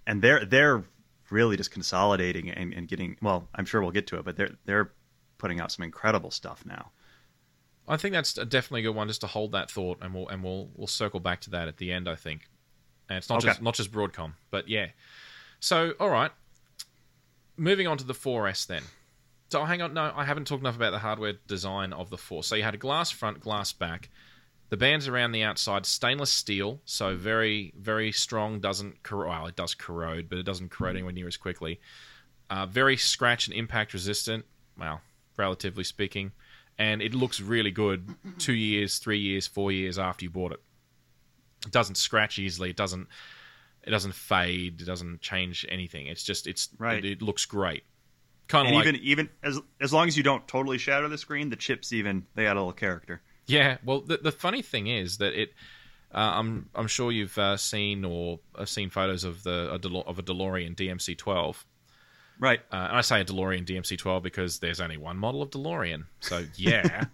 and they're they're really just consolidating and, and getting, well, I'm sure we'll get to it, but they're they're putting out some incredible stuff now. I think that's definitely a good one just to hold that thought, and we'll and we'll we'll circle back to that at the end, I think. And it's not okay. just not just Broadcom, but yeah. So all right, moving on to the four S then. So hang on, no, I haven't talked enough about the hardware design of the four. So you had a glass front, glass back. The bands around the outside, stainless steel, so very, very strong, doesn't corrode. Well, it does corrode, but it doesn't corrode anywhere near as quickly. Uh, very scratch and impact resistant, well, relatively speaking. And it looks really good two years, three years, four years after you bought it. It doesn't scratch easily. It doesn't, it doesn't fade. It doesn't change anything. It's just, it's right. it, it looks great. Kind of like, even even as as long as you don't totally shatter the screen, the chips even they add a little character. Yeah, well, the the funny thing is that it, uh, I'm I'm sure you've uh, seen or uh, seen photos of the a DeLo- of a DeLorean D M C twelve, right? Uh, and I say a DeLorean D M C twelve because there's only one model of DeLorean. So yeah.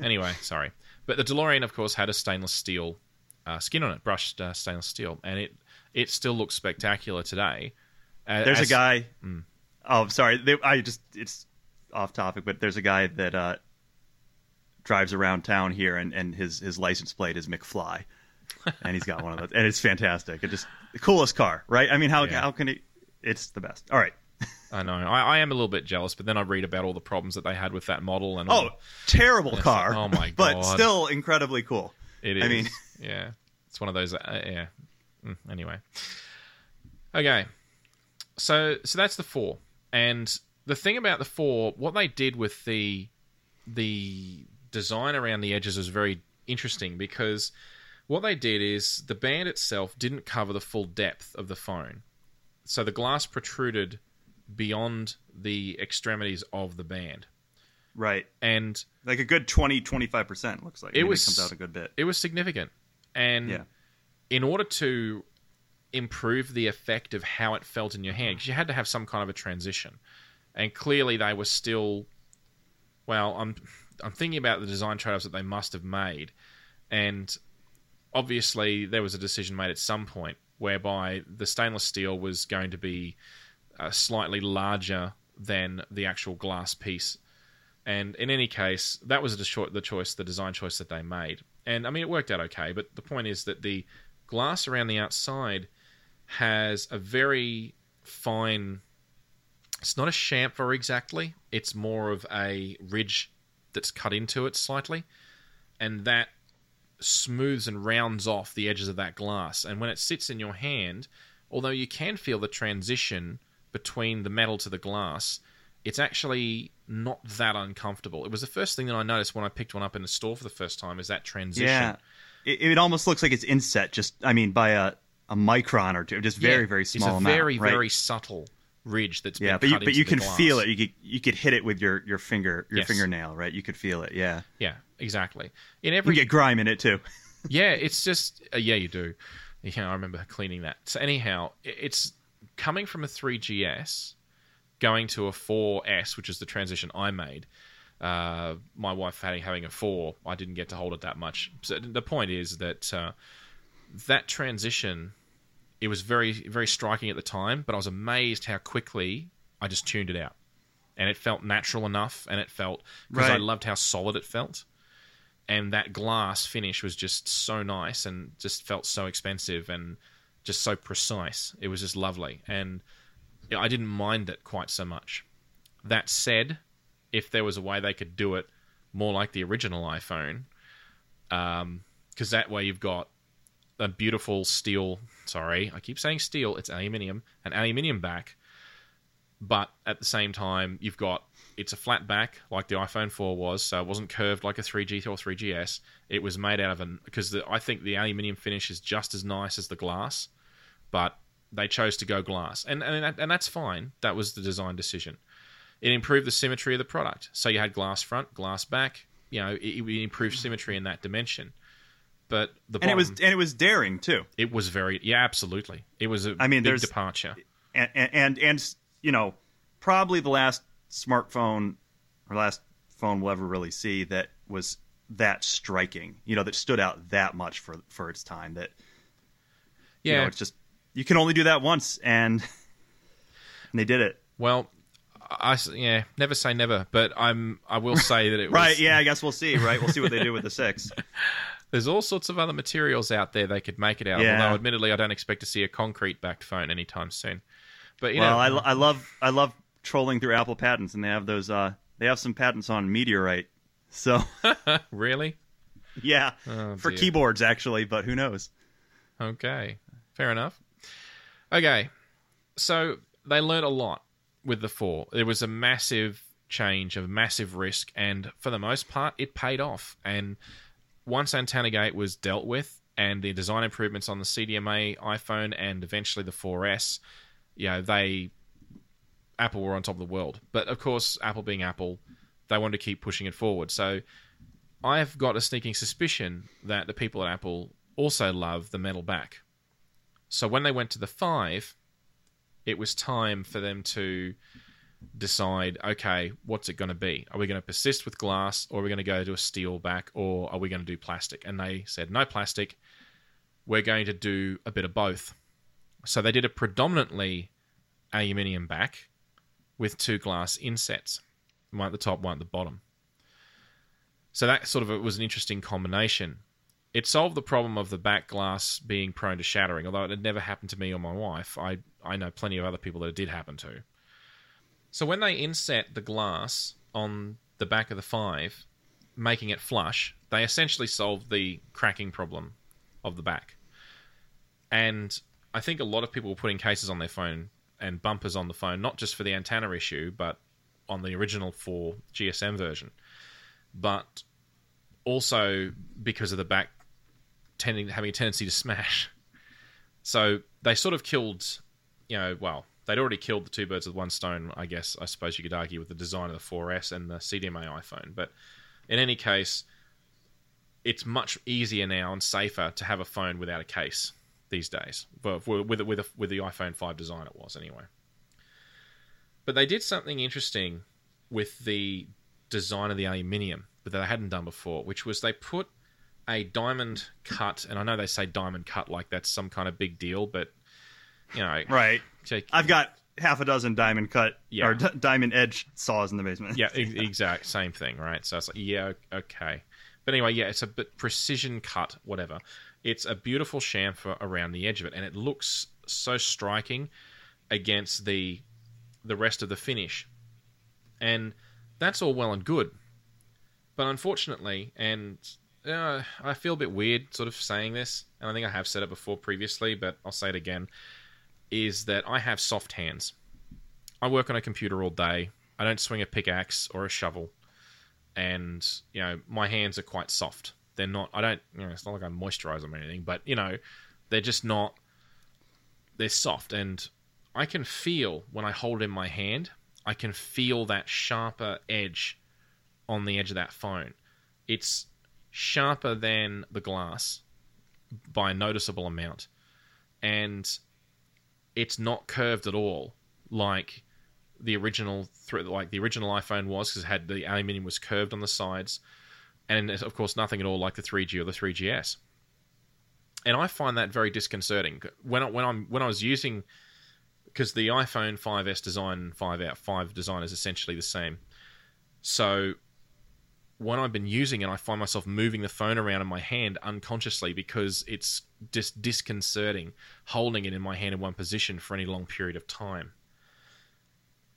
Anyway, sorry, but the DeLorean, of course, had a stainless steel uh, skin on it, brushed uh, stainless steel, and it it still looks spectacular today. Uh, there's as, a guy. Mm, Oh, sorry. They, I just—it's off topic, but there's a guy that uh, drives around town here, and, and his, his license plate is McFly, and he's got one of those, and it's fantastic. It's just the coolest car, right? I mean, how yeah. how can it? It's the best. All right. I know. I, I am a little bit jealous, but then I read about all the problems that they had with that model, and oh, all, terrible and car. Like, oh my god! But still incredibly cool. It is. I mean, yeah, it's one of those. Uh, yeah. Mm, anyway. Okay. So so that's the four. And the thing about the four, what they did with the the design around the edges was very interesting, because what they did is the band itself didn't cover the full depth of the phone. So the glass protruded beyond the extremities of the band. Right. And like a good twenty, twenty-five percent looks like. It, I mean, was, it comes out a good bit. It was significant. And yeah. in order to improve the effect of how it felt in your hand, because you had to have some kind of a transition, and clearly they were still, well, I'm I'm thinking about the design trade-offs that they must have made, and obviously there was a decision made at some point whereby the stainless steel was going to be uh, slightly larger than the actual glass piece, and in any case that was the, short, the choice the design choice that they made. And I mean, it worked out okay, but the point is that the glass around the outside has a very fine, it's not a chamfer exactly, it's more of a ridge that's cut into it slightly, and that smooths and rounds off the edges of that glass. And when it sits in your hand, although you can feel the transition between the metal to the glass, it's actually not that uncomfortable. It was the first thing that I noticed when I picked one up in the store for the first time, is that transition. Yeah, it, it almost looks like it's inset, just, I mean, by a a micron or two, just very, yeah, very small amount. It's a very, amount, right? very subtle ridge that's yeah, been cut into the glass. Yeah, but you, but you can glass. feel it. You could, you could hit it with your, your finger, your yes. fingernail, right? You could feel it, yeah. Yeah, exactly. In every, you get grime in it, too. Yeah, it's just... Uh, yeah, you do. Yeah, I remember cleaning that. So anyhow, it's coming from a three G S, going to a four S, which is the transition I made, uh, my wife having, having a four, I didn't get to hold it that much. So the point is that uh, that transition, it was very, very striking at the time, but I was amazed how quickly I just tuned it out. And it felt natural enough, and it felt... Because right. I loved how solid it felt. And that glass finish was just so nice and just felt so expensive and just so precise. It was just lovely. And I didn't mind it quite so much. That said, if there was a way they could do it more like the original iPhone, um, because that way you've got a beautiful steel... Sorry, I keep saying steel. It's aluminium. An aluminium back. But at the same time, you've got... It's a flat back, like the iPhone four was, so it wasn't curved like a three G or three G S. It was made out of an... Because I think the aluminium finish is just as nice as the glass, but they chose to go glass. And, and, and that's fine. That was the design decision. It improved the symmetry of the product. So you had glass front, glass back. You know, it, it improved symmetry in that dimension. But the bottom, and it was And it was daring, too. It was very... Yeah, absolutely. It was a I mean, big departure. And... and, and you know, probably the last smartphone or last phone we'll ever really see that was that striking, you know, that stood out that much for for its time. That, yeah, you know, it's just, you can only do that once, and, and they did it. Well, I, yeah, never say never, but I'm, I will say that it was... Right, yeah, I guess we'll see, right? We'll see what they do with the six. There's all sorts of other materials out there they could make it out of, yeah. Although admittedly I don't expect to see a concrete-backed phone anytime soon. But, you well, know, I, I love I love trolling through Apple patents, and they have those. Uh, they have some patents on meteorite. So really, yeah, oh, for dear. Keyboards actually, but who knows? Okay, fair enough. Okay, so they learned a lot with the four. There was a massive change, a massive risk, and for the most part, it paid off. And once AntennaGate was dealt with, and the design improvements on the C D M A iPhone, and eventually the four S. You know, they, Apple were on top of the world. But of course, Apple being Apple, they wanted to keep pushing it forward. So I've got a sneaking suspicion that the people at Apple also love the metal back. So when they went to the five, it was time for them to decide, okay, what's it going to be? Are we going to persist with glass, or are we going to go to a steel back, or are we going to do plastic? And they said, no plastic. We're going to do a bit of both. So they did a predominantly aluminium back with two glass insets, one at the top, one at the bottom. So that sort of it was an interesting combination. It solved the problem of the back glass being prone to shattering, although it had never happened to me or my wife. I, I know plenty of other people that it did happen to. So when they inset the glass on the back of the five, making it flush, they essentially solved the cracking problem of the back. And I think a lot of people were putting cases on their phone and bumpers on the phone, not just for the antenna issue, but on the original four G S M version, but also because of the back tending having a tendency to smash. So they sort of killed, you know, well, they'd already killed the two birds with one stone, I guess, I suppose you could argue, with the design of the four S and the C D M A iPhone. But in any case, it's much easier now and safer to have a phone without a case these days, but with with a, with the iPhone five design, it was anyway. But they did something interesting with the design of the aluminium, but that I hadn't done before, which was they put a diamond cut, and I know they say diamond cut like that's some kind of big deal, but you know, right? Take, I've got half a dozen diamond cut yeah. or d- diamond edge saws in the basement. Yeah, e- exact same thing, right? So it's like, yeah, okay, but anyway, yeah, it's a bit precision cut, whatever. It's a beautiful chamfer around the edge of it, and it looks so striking against the the rest of the finish. And that's all well and good. But unfortunately, and uh, I feel a bit weird sort of saying this, and I think I have said it before previously, but I'll say it again, is that I have soft hands. I work on a computer all day. I don't swing a pickaxe or a shovel. And, you know, my hands are quite soft. They're not, I don't, you know, it's not like I moisturize them or anything, but, you know, they're just not, they're soft. And I can feel when I hold in my hand, I can feel that sharper edge on the edge of that phone. It's sharper than the glass by a noticeable amount. And it's not curved at all like the original th- like the original iPhone was, because it had the aluminium was curved on the sides, and of course nothing at all like the three G or the three G S. And I find that very disconcerting. When I, when I'm when I was using, because the iPhone five S design and five out five design is essentially the same. So when I've been using it, I find myself moving the phone around in my hand unconsciously, because it's just disconcerting holding it in my hand in one position for any long period of time.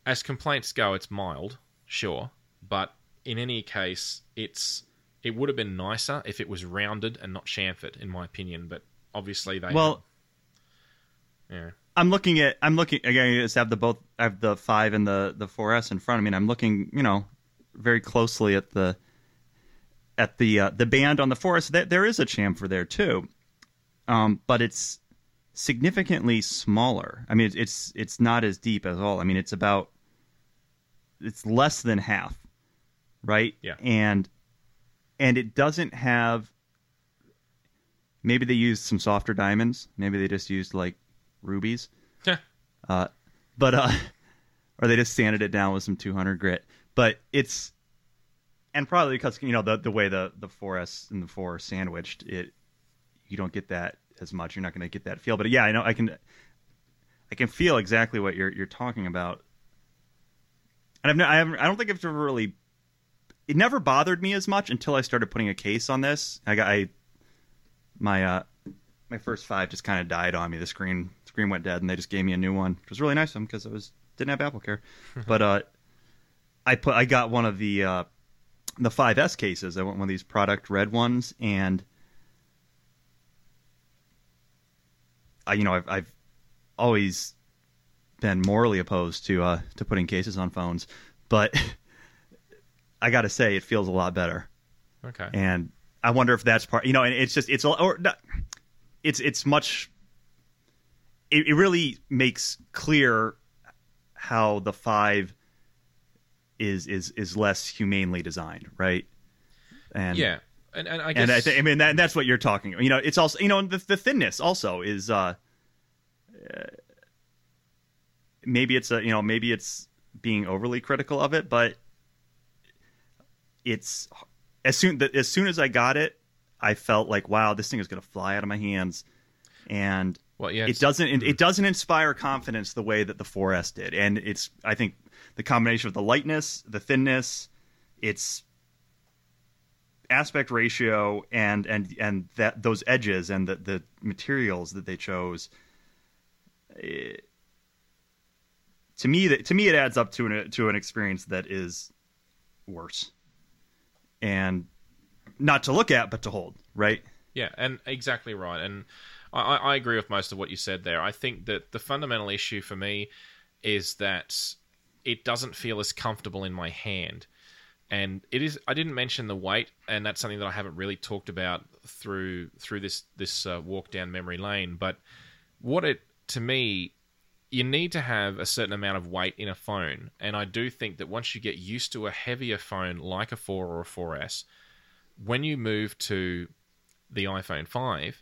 As complaints go, it's mild, sure, but in any case, it's it would have been nicer if it was rounded and not chamfered, in my opinion. But obviously they well, have, yeah. I'm looking at I'm looking again. I just have the both I have the five and the the four S in front of me, and I'm looking, you know, very closely at the at the uh, the band on the four S. That there is a chamfer there too, um, but it's significantly smaller. I mean, it's it's not as deep at all. I mean, it's about it's less than half, right? Yeah, and. And it doesn't have, maybe they used some softer diamonds. Maybe they just used, like, rubies. Yeah. Uh, but, uh, or they just sanded it down with some two hundred grit. But it's, and probably because, you know, the, the way the, the four S and the four are sandwiched, it, you don't get that as much. You're not going to get that feel. But, yeah, I know I can, I can feel exactly what you're, you're talking about. And I've no, I haven't, I don't think I've ever really, it never bothered me as much until I started putting a case on this. I got I, my uh, my first five just kind of died on me. The screen screen went dead, and they just gave me a new one, which was really nice of them because I was didn't have AppleCare. But uh, I put I got one of the uh, the five S cases. I went one of these product red ones, and I you know I've I've always been morally opposed to uh, to putting cases on phones, but. I gotta say, it feels a lot better. Okay. And I wonder if that's part, you know, and it's just, it's, or not, it's, it's much, it, it really makes clear how the five is, is, is less humanely designed. Right. And yeah. And, and I guess, and I, th- I mean, that, that's what you're talking about. You know, it's also, you know, the, the thinness also is, uh, uh, maybe it's a, you know, maybe it's being overly critical of it, but It's as soon as soon as I got it, I felt like, wow, this thing is going to fly out of my hands, and well, yeah, it doesn't it, it doesn't inspire confidence the way that the four S did, and it's I think the combination of the lightness, the thinness, its aspect ratio, and and and that those edges and the, the materials that they chose. It, to me, that to me it adds up to an to an experience that is worse. And not to look at, but to hold, right? Yeah, and exactly right. And I, I agree with most of what you said there. I think that the fundamental issue for me is that it doesn't feel as comfortable in my hand. And it is. I didn't mention the weight, and that's something that I haven't really talked about through through this, this uh, walk down memory lane. But what it, to me, you need to have a certain amount of weight in a phone. And I do think that once you get used to a heavier phone like a four or a four S, when you move to the iPhone five,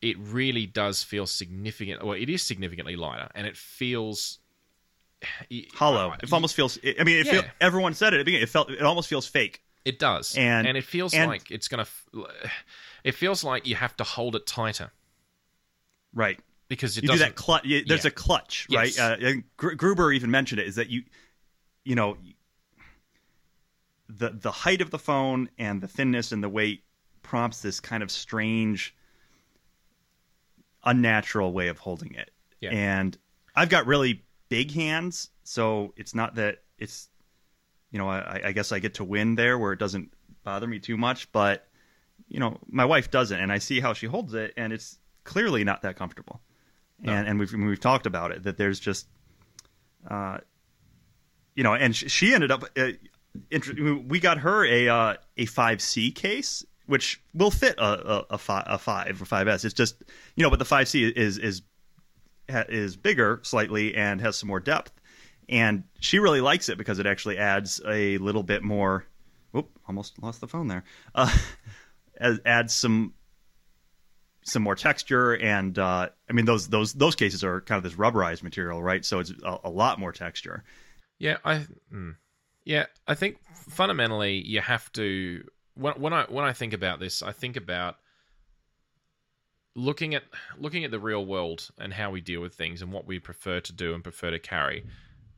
it really does feel significant. Well, it is significantly lighter, and it feels hollow. Uh, it almost feels, I mean, it yeah. feel, everyone said it at the beginning. It felt, it almost feels fake. It does. And, and it feels and, like it's going to, it feels like you have to hold it tighter. Right. Because it you do that clutch. There's yeah. a clutch, right? Yes. Uh, Gruber even mentioned it. Is that you? You know, the the height of the phone and the thinness and the weight prompts this kind of strange, unnatural way of holding it. Yeah. And I've got really big hands, so it's not that it's, you know, I, I guess I get to win there where it doesn't bother me too much. But you know, my wife doesn't, and I see how she holds it, and it's clearly not that comfortable. No. And and we've we've talked about it, that there's just, uh, you know, and she, she ended up, uh, inter- we got her a uh, a five C case, which will fit a, a, a, fi- a five or five S. It's just, you know, but the five C is is is bigger slightly and has some more depth. And she really likes it because it actually adds a little bit more, whoop, almost lost the phone there, uh, adds some, some more texture, and uh, I mean those those those cases are kind of this rubberized material, right? So it's a, a lot more texture, Yeah, I mm, yeah, I think fundamentally you have to when, when I when I think about this, I think about looking at looking at the real world and how we deal with things and what we prefer to do and prefer to carry.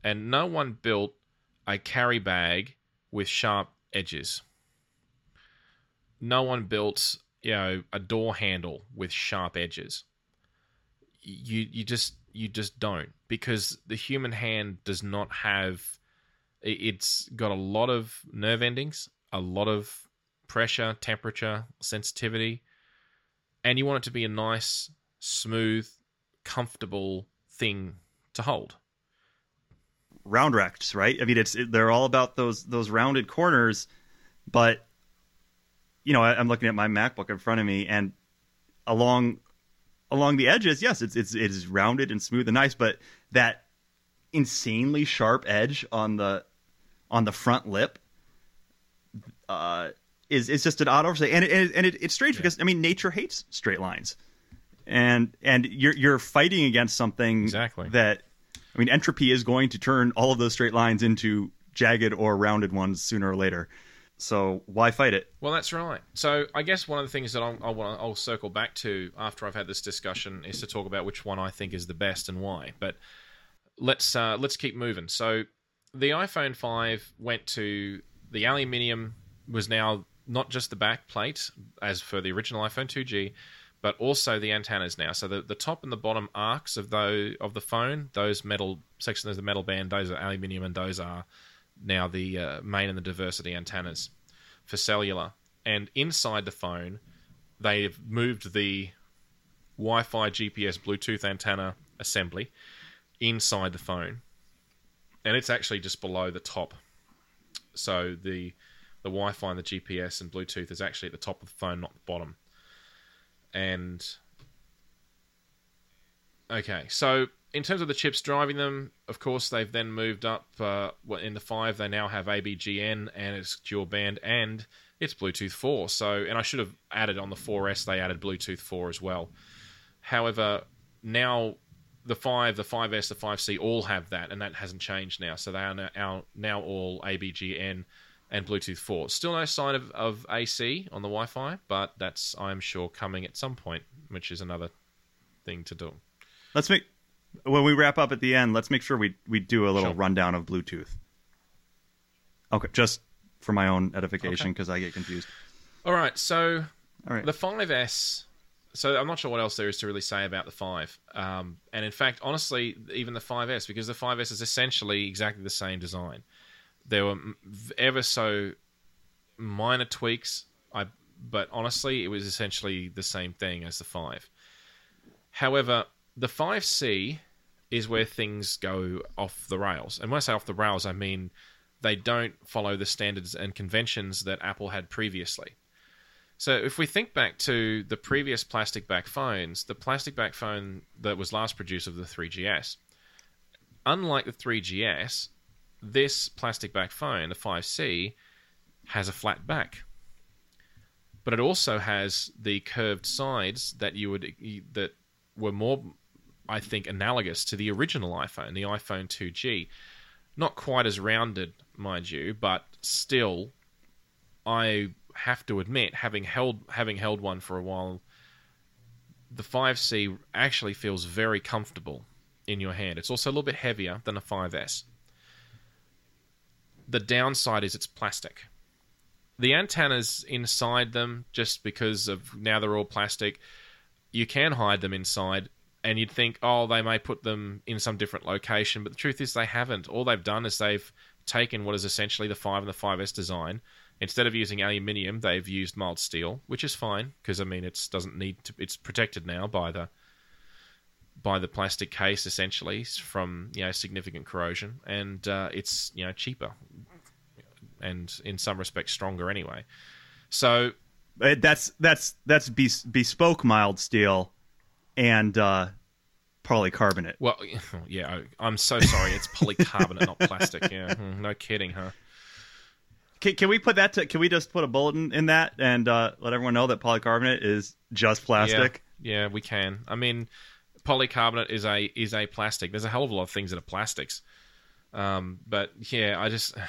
And no one built a carry bag with sharp edges. No one built, you know, a door handle with sharp edges. You you just you just don't, because the human hand does not have. It's got a lot of nerve endings, a lot of pressure, temperature, sensitivity, and you want it to be a nice, smooth, comfortable thing to hold. Round rects, right? I mean, it's it, they're all about those those rounded corners, but. You know, I, I'm looking at my MacBook in front of me, and along along the edges, yes, it's it's it is rounded and smooth and nice, but that insanely sharp edge on the on the front lip uh, is is just an odd oversight, and it, and, it, and it, it's strange yeah. because I mean, nature hates straight lines, and and you're you're fighting against something exactly that I mean, entropy is going to turn all of those straight lines into jagged or rounded ones sooner or later. So why fight it? Well, that's right. So I guess one of the things that I'll, I'll, I'll circle back to after I've had this discussion is to talk about which one I think is the best and why. But let's uh, let's keep moving. So the iPhone five went to the aluminium, was now not just the back plate as for the original iPhone two G, but also the antennas now. So the, the top and the bottom arcs of the of the phone, those metal sections, the metal band, those are aluminium, and those are now the uh, main and the diversity antennas for cellular. And inside the phone, they've moved the Wi-Fi, G P S, Bluetooth antenna assembly inside the phone. And it's actually just below the top. So the the Wi-Fi and the G P S and Bluetooth is actually at the top of the phone, not the bottom. And okay, so in terms of the chips driving them, of course, they've then moved up. Uh, in the five, they now have A B G N, and it's dual band, and it's Bluetooth four. So, and I should have added on the four S, they added Bluetooth four as well. However, now the five, the five S, the five C all have that, and that hasn't changed now. So they are now, now all A B G N and Bluetooth four. Still no sign of, of A C on the Wi-Fi, but that's, I'm sure, coming at some point, which is another thing to do. Let's make... When we wrap up at the end, let's make sure we, we do a little sure. rundown of Bluetooth. Okay, just for my own edification, because okay. I get confused. All right, so All right. the five S... So I'm not sure what else there is to really say about the five. Um, and in fact, honestly, even the five S, because the five S is essentially exactly the same design. There were ever so minor tweaks, I but honestly, it was essentially the same thing as the five. However... The five C is where things go off the rails. And when I say off the rails, I mean they don't follow the standards and conventions that Apple had previously. So if we think back to the previous plastic back phones, the plastic back phone that was last produced of the three G S, unlike the three G S, this plastic back phone, the five C, has a flat back. But it also has the curved sides that you would that were more... I think analogous to the original iPhone, the iPhone two G. Not quite as rounded, mind you, but still, I have to admit, having held having held one for a while, the five C actually feels very comfortable in your hand. It's also a little bit heavier than a five S. The downside is it's plastic. The antennas inside them, just because of now they're all plastic, you can hide them inside. And you'd think, oh, they may put them in some different location, but the truth is they haven't. All they've done is they've taken what is essentially the five and the five S design. Instead of using aluminium, they've used mild steel, which is fine because I mean it's doesn't need to. It's protected now by the by the plastic case essentially from you know significant corrosion, and uh, it's you know cheaper and in some respects stronger anyway. So that's that's that's bespoke mild steel. And uh, polycarbonate. Well, yeah, I'm so sorry. It's polycarbonate, not plastic. Yeah, no kidding, huh? Can, can we put that? To, can we just put a bulletin in that and uh, let everyone know that polycarbonate is just plastic? Yeah, yeah, we can. I mean, polycarbonate is a is a plastic. There's a hell of a lot of things that are plastics. Um, but yeah, I just uh,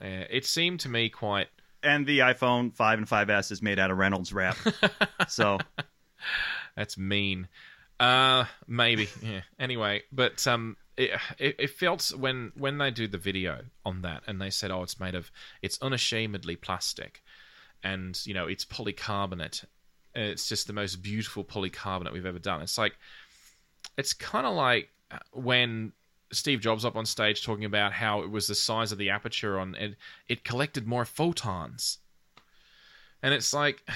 it seemed to me quite. And the iPhone five and five S is made out of Reynolds wrap, so that's mean. Uh, maybe. Yeah. Anyway, but um, it, it it felt when when they do the video on that, and they said, "Oh, it's made of it's unashamedly plastic, and you know it's polycarbonate. It's just the most beautiful polycarbonate we've ever done." It's like it's kind of like when Steve Jobs up on stage talking about how it was the size of the aperture on it, it collected more photons. And it's like,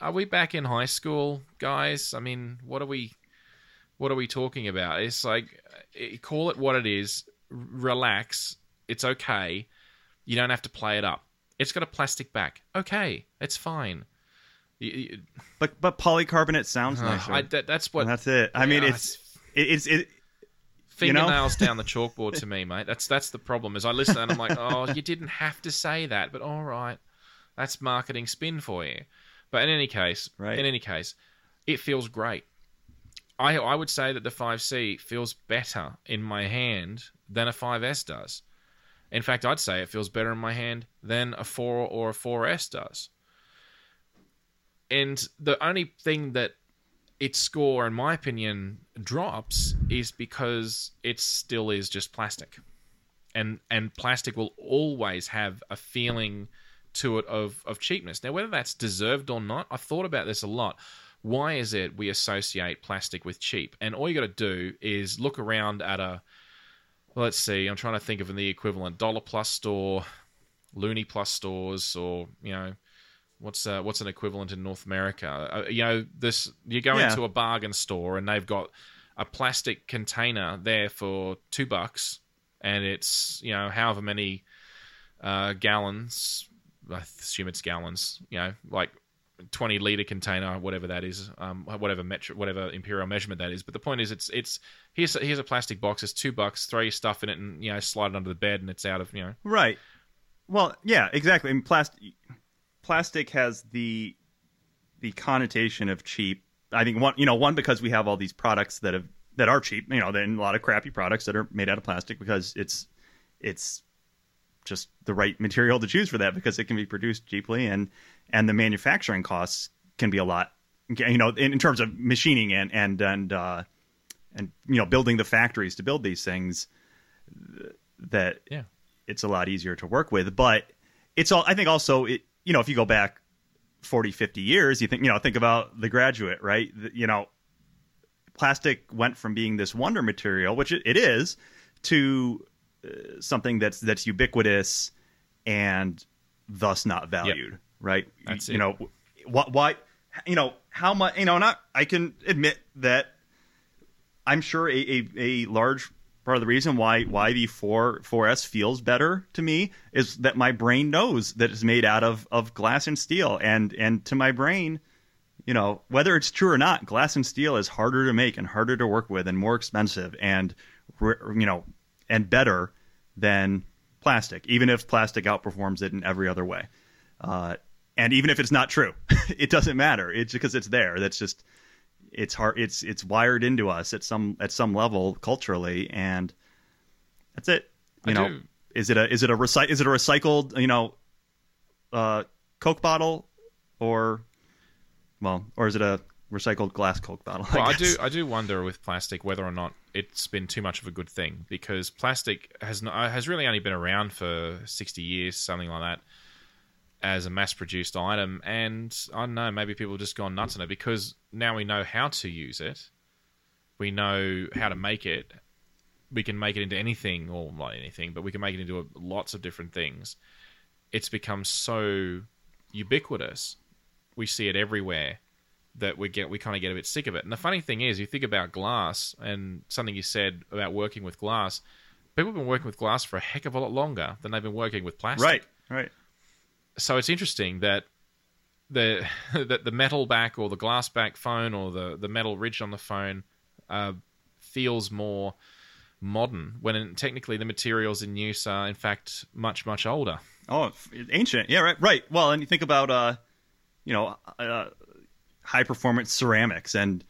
are we back in high school, guys? I mean, what are we, what are we talking about? It's like, call it what it is. Relax. It's okay. You don't have to play it up. It's got a plastic back. Okay. It's fine. But, but polycarbonate sounds uh, nicer. I, that, that's what, that's it. I mean, are. it's, it's, it, fingernails you know? down the chalkboard to me, mate. That's that's the problem. Is I listen and I'm like, oh, you didn't have to say that, but all right, that's marketing spin for you. But in any case, right. in any case, it feels great. I I would say that the five C feels better in my hand than a five S does. In fact, I'd say it feels better in my hand than a four or a four S does. And the only thing that its score, in my opinion, drops is because it still is just plastic, and and plastic will always have a feeling to it of of cheapness. Now, whether that's deserved or not, I've thought about this a lot. Why is it we associate plastic with cheap? And all you got to do is look around at a, well, let's see, I'm trying to think of the equivalent Dollar Plus store, Looney Plus stores, or you know. What's uh, what's an equivalent in North America? Uh, you know, this you go yeah. into a bargain store and they've got a plastic container there for two bucks, and it's you know however many uh, gallons. I assume it's gallons. You know, like twenty liter container, whatever that is, um, whatever metric, whatever imperial measurement that is. But the point is, it's it's here's a, here's a plastic box. It's two bucks. Throw your stuff in it, and you know, slide it under the bed, and it's out of you know. Right. Well, yeah, exactly. And plastic. Plastic has the the connotation of cheap. I think one, you know, one because we have all these products that have that are cheap. You know, then a lot of crappy products that are made out of plastic because it's it's just the right material to choose for that because it can be produced cheaply and and the manufacturing costs can be a lot. You know, in, in terms of machining and and and uh, and you know building the factories to build these things. That yeah. It's a lot easier to work with, but it's all. I think also it. You know, if you go back forty, fifty years, you think, you know, think about The Graduate, right? You know, plastic went from being this wonder material, which it is, to uh, something that's that's ubiquitous and thus not valued, yep. right? That's you, it. You know, what, why, you know, how much, you know, not, I can admit that I'm sure a, a, a large part of the reason why why the four, four S feels better to me is that my brain knows that it's made out of, of glass and steel. And and to my brain, you know, whether it's true or not, glass and steel is harder to make and harder to work with and more expensive and, you know, and better than plastic, even if plastic outperforms it in every other way. Uh, and even if it's not true, it doesn't matter. It's because it's there. That's just... It's hard. It's it's wired into us at some at some level culturally, and that's it. You I know, do. is it a is it a recy- is it a recycled you know, uh, Coke bottle, or well, or is it a recycled glass Coke bottle? Well, I, I do I do wonder with plastic whether or not it's been too much of a good thing because plastic has not, has really only been around for sixty years, something like that, as a mass-produced item, and I don't know, maybe people have just gone nuts on it because now we know how to use it, we know how to make it, we can make it into anything, or not anything, but we can make it into a, lots of different things. It's become so ubiquitous, we see it everywhere, that we get we kind of get a bit sick of it. And the funny thing is, you think about glass, and something you said about working with glass, people have been working with glass for a heck of a lot longer than they've been working with plastic. Right, right. So it's interesting that the that the metal back or the glass back phone or the, the metal ridge on the phone uh, feels more modern when in, technically the materials in use are in fact much much older. Oh, ancient, yeah, right, right. Well, and you think about uh, you know, uh, high performance ceramics, and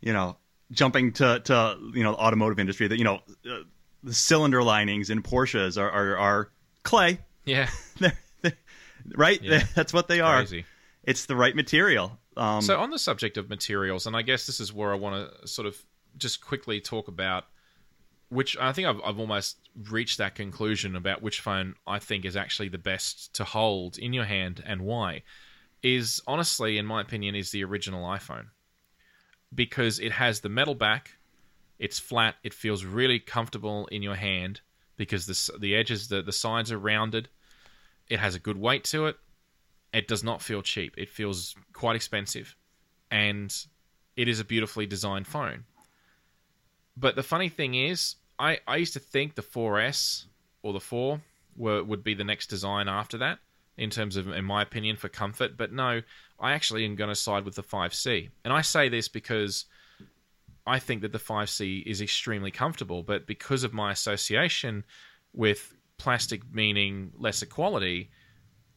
you know, jumping to to you know the automotive industry that you know. Uh, the cylinder linings in Porsches are are, are clay. Yeah. they're, they're, right? Yeah. That's what they are. Crazy. It's the right material. Um, so on the subject of materials, and I guess this is where I want to sort of just quickly talk about, which I think I've, I've almost reached that conclusion about which phone I think is actually the best to hold in your hand and why, is honestly, in my opinion, is the original iPhone. Because it has the metal back, it's flat, it feels really comfortable in your hand because the, the edges, the, the sides are rounded, it has a good weight to it, it does not feel cheap, it feels quite expensive, and it is a beautifully designed phone. But the funny thing is, I, I used to think the four S or the four were would be the next design after that, in terms of, in my opinion, for comfort. But no, I actually am going to side with the five C. And I say this because I think that the five C is extremely comfortable, but because of my association with plastic meaning lesser quality,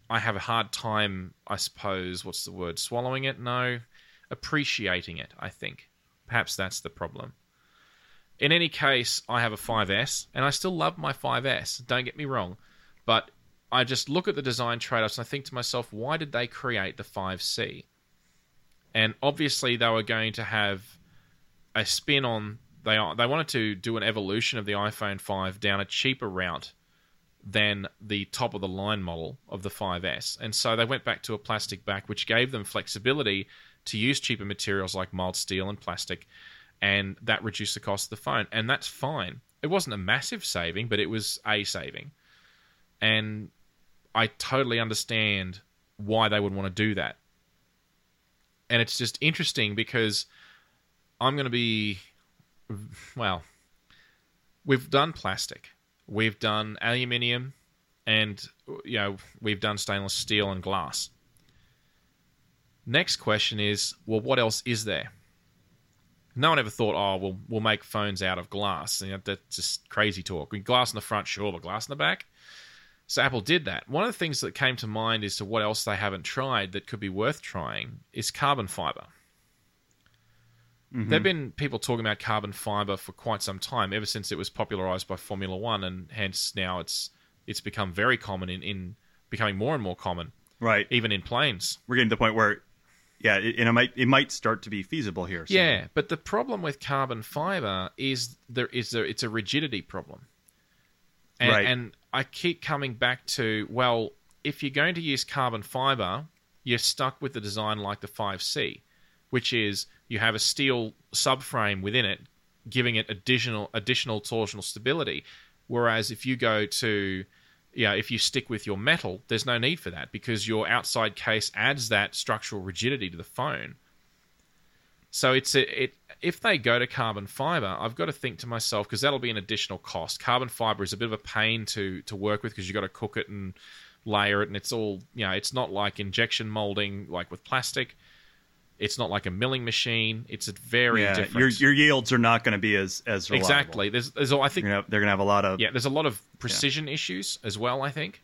I have a hard time, I suppose, what's the word, swallowing it? No, appreciating it, I think. Perhaps that's the problem. In any case, I have a five S, and I still love my five S, don't get me wrong, but I just look at the design trade-offs and I think to myself, why did they create the five C? And obviously they were going to have a spin on... They they wanted to do an evolution of the iPhone five down a cheaper route than the top-of-the-line model of the five S. And so they went back to a plastic back, which gave them flexibility to use cheaper materials like mild steel and plastic, and that reduced the cost of the phone. And that's fine. It wasn't a massive saving, but it was a saving. And I totally understand why they would want to do that. And it's just interesting because I'm going to be... Well, we've done plastic. We've done aluminium. And, you know, we've done stainless steel and glass. Next question is, well, what else is there? No one ever thought, oh, we'll, we'll make phones out of glass. You know, that's just crazy talk. Glass in the front, sure, but glass in the back? So Apple did that. One of the things that came to mind as to what else they haven't tried that could be worth trying is carbon fiber. Mm-hmm. There have been people talking about carbon fiber for quite some time, ever since it was popularized by Formula One, and hence now it's it's become very common, in, in becoming more and more common. Right. Even in planes. We're getting to the point where, yeah, it, and it might, it might start to be feasible here. So. Yeah, but the problem with carbon fiber is there is there, it's a rigidity problem. And, right. and I keep coming back to, well, if you're going to use carbon fiber, you're stuck with the design like the five C, which is you have a steel subframe within it, giving it additional additional torsional stability. Whereas if you go to, you know, if you stick with your metal, there's no need for that because your outside case adds that structural rigidity to the phone. So it's a, it. If they go to carbon fiber, I've got to think to myself, because that'll be an additional cost. Carbon fiber is a bit of a pain to, to work with because you've got to cook it and layer it, and it's all, you know, it's not like injection molding like with plastic. It's not like a milling machine. It's a very yeah, different. Your, your yields are not going to be as as reliable. Exactly. There's, there's I think gonna have, they're going to have a lot of yeah. There's a lot of precision yeah. issues as well, I think.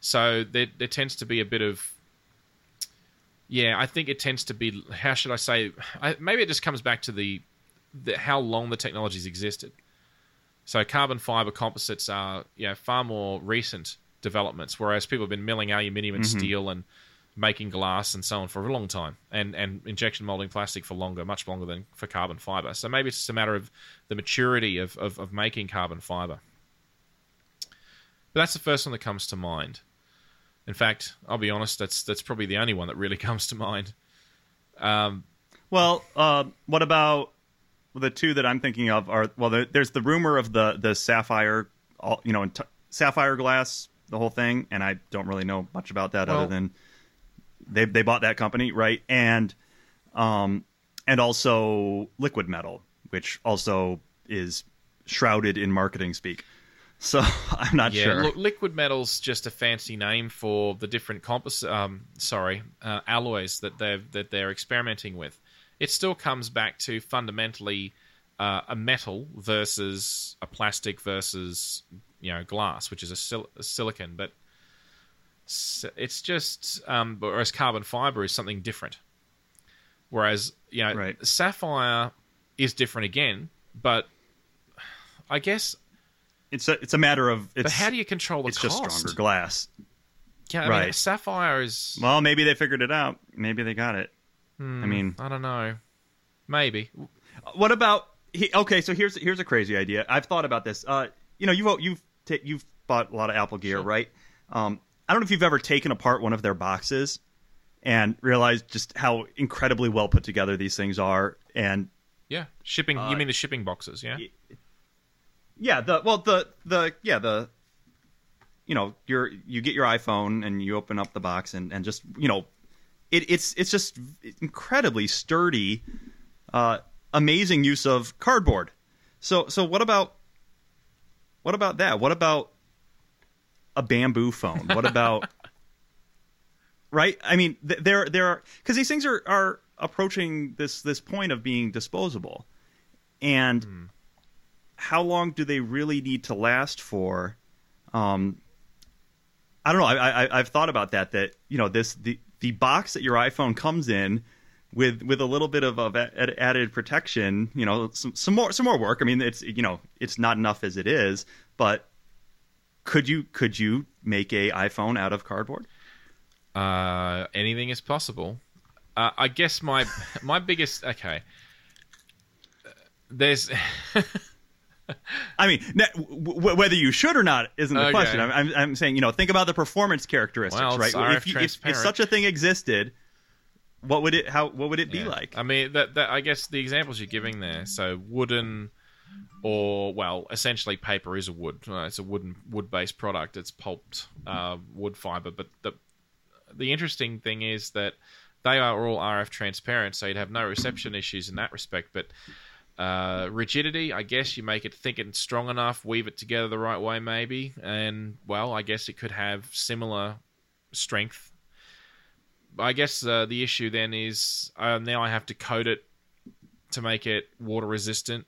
So there there tends to be a bit of. Yeah, I think it tends to be, how should I say, I, maybe it just comes back to the, the how long the technology's existed. So carbon fiber composites are you know, far more recent developments, whereas people have been milling aluminium and mm-hmm. steel and making glass and so on for a long time, and, and injection molding plastic for longer, much longer than for carbon fiber. So maybe it's just a matter of the maturity of, of, of making carbon fiber. But that's the first one that comes to mind. In fact, I'll be honest, that's that's probably the only one that really comes to mind. Um, well, uh, what about the two that I'm thinking of? Are well, there, there's the rumor of the the sapphire, you know, sapphire glass, the whole thing, and I don't really know much about that well, other than they they bought that company, right? And um, and also liquid metal, which also is shrouded in marketing speak. So I'm not yeah, sure. Look, liquid metal's just a fancy name for the different compos- um, sorry, uh, alloys that they're that they're experimenting with. It still comes back to fundamentally uh, a metal versus a plastic versus you know glass, which is a, sil- a silicon. But it's just um, whereas carbon fiber is something different. Whereas you know right. sapphire is different again, but I guess. it's a it's a matter of it's, but how do you control the it's cost? Just stronger glass. Yeah, I right. mean, Sapphire is. Well, maybe they figured it out. Maybe they got it. Hmm, I mean, I don't know. Maybe. What about? He, okay, so here's here's a crazy idea. I've thought about this. Uh, you know, you've you've t- you've bought a lot of Apple gear, sure. right? Um, I don't know if you've ever taken apart one of their boxes and realized just how incredibly well put together these things are. And yeah, shipping. Uh, you mean the shipping boxes? Yeah. Yeah. The well, the the yeah the. You know, your you get your iPhone and you open up the box and, and just you know, it, it's it's just incredibly sturdy, uh, amazing use of cardboard. So so what about what about that? What about a bamboo phone? What about right? I mean, there there are because these things are, are approaching this this point of being disposable, and mm. how long do they really need to last for? Um. I don't know. I, I I've thought about that. That you know, this the, the box that your iPhone comes in with with a little bit of, of ad, added protection. You know, some, some more some more work. I mean, it's you know, it's not enough as it is. But could you could you make a iPhone out of cardboard? Uh, anything is possible. Uh, I guess my my biggest okay. There's. I mean, w- whether you should or not isn't the okay. question. I'm, I'm, I'm saying, you know, think about the performance characteristics, well, right? If, you, if, if such a thing existed, what would it? How? What would it yeah. be like? I mean, that, that I guess the examples you're giving there, so wooden, or well, essentially paper is a wood. It's a wooden wood-based product. It's pulped uh, wood fiber. But the the interesting thing is that they are all R F transparent, so you'd have no reception issues in that respect. But Uh, rigidity, I guess you make it thick and strong enough, weave it together the right way maybe, and well, I guess it could have similar strength. I guess uh, the issue then is uh, now I have to coat it to make it water resistant.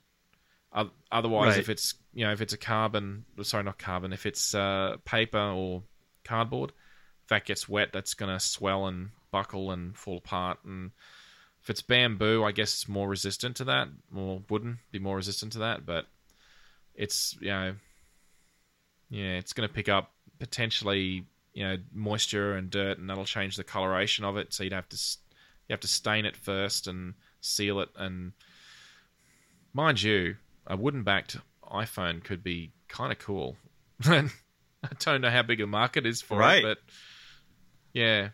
Uh, otherwise, right. if it's you know if it's a carbon, sorry not carbon, if it's uh, paper or cardboard, if that gets wet, that's gonna swell and buckle and fall apart. And if it's bamboo, I guess it's more resistant to that, or wooden be more resistant to that, but it's, you know, yeah, it's going to pick up potentially, you know, moisture and dirt, and that'll change the coloration of it, so you'd have to you have to stain it first and seal it, and mind you, a wooden-backed iPhone could be kind of cool. I don't know how big a market is for right. it, but yeah.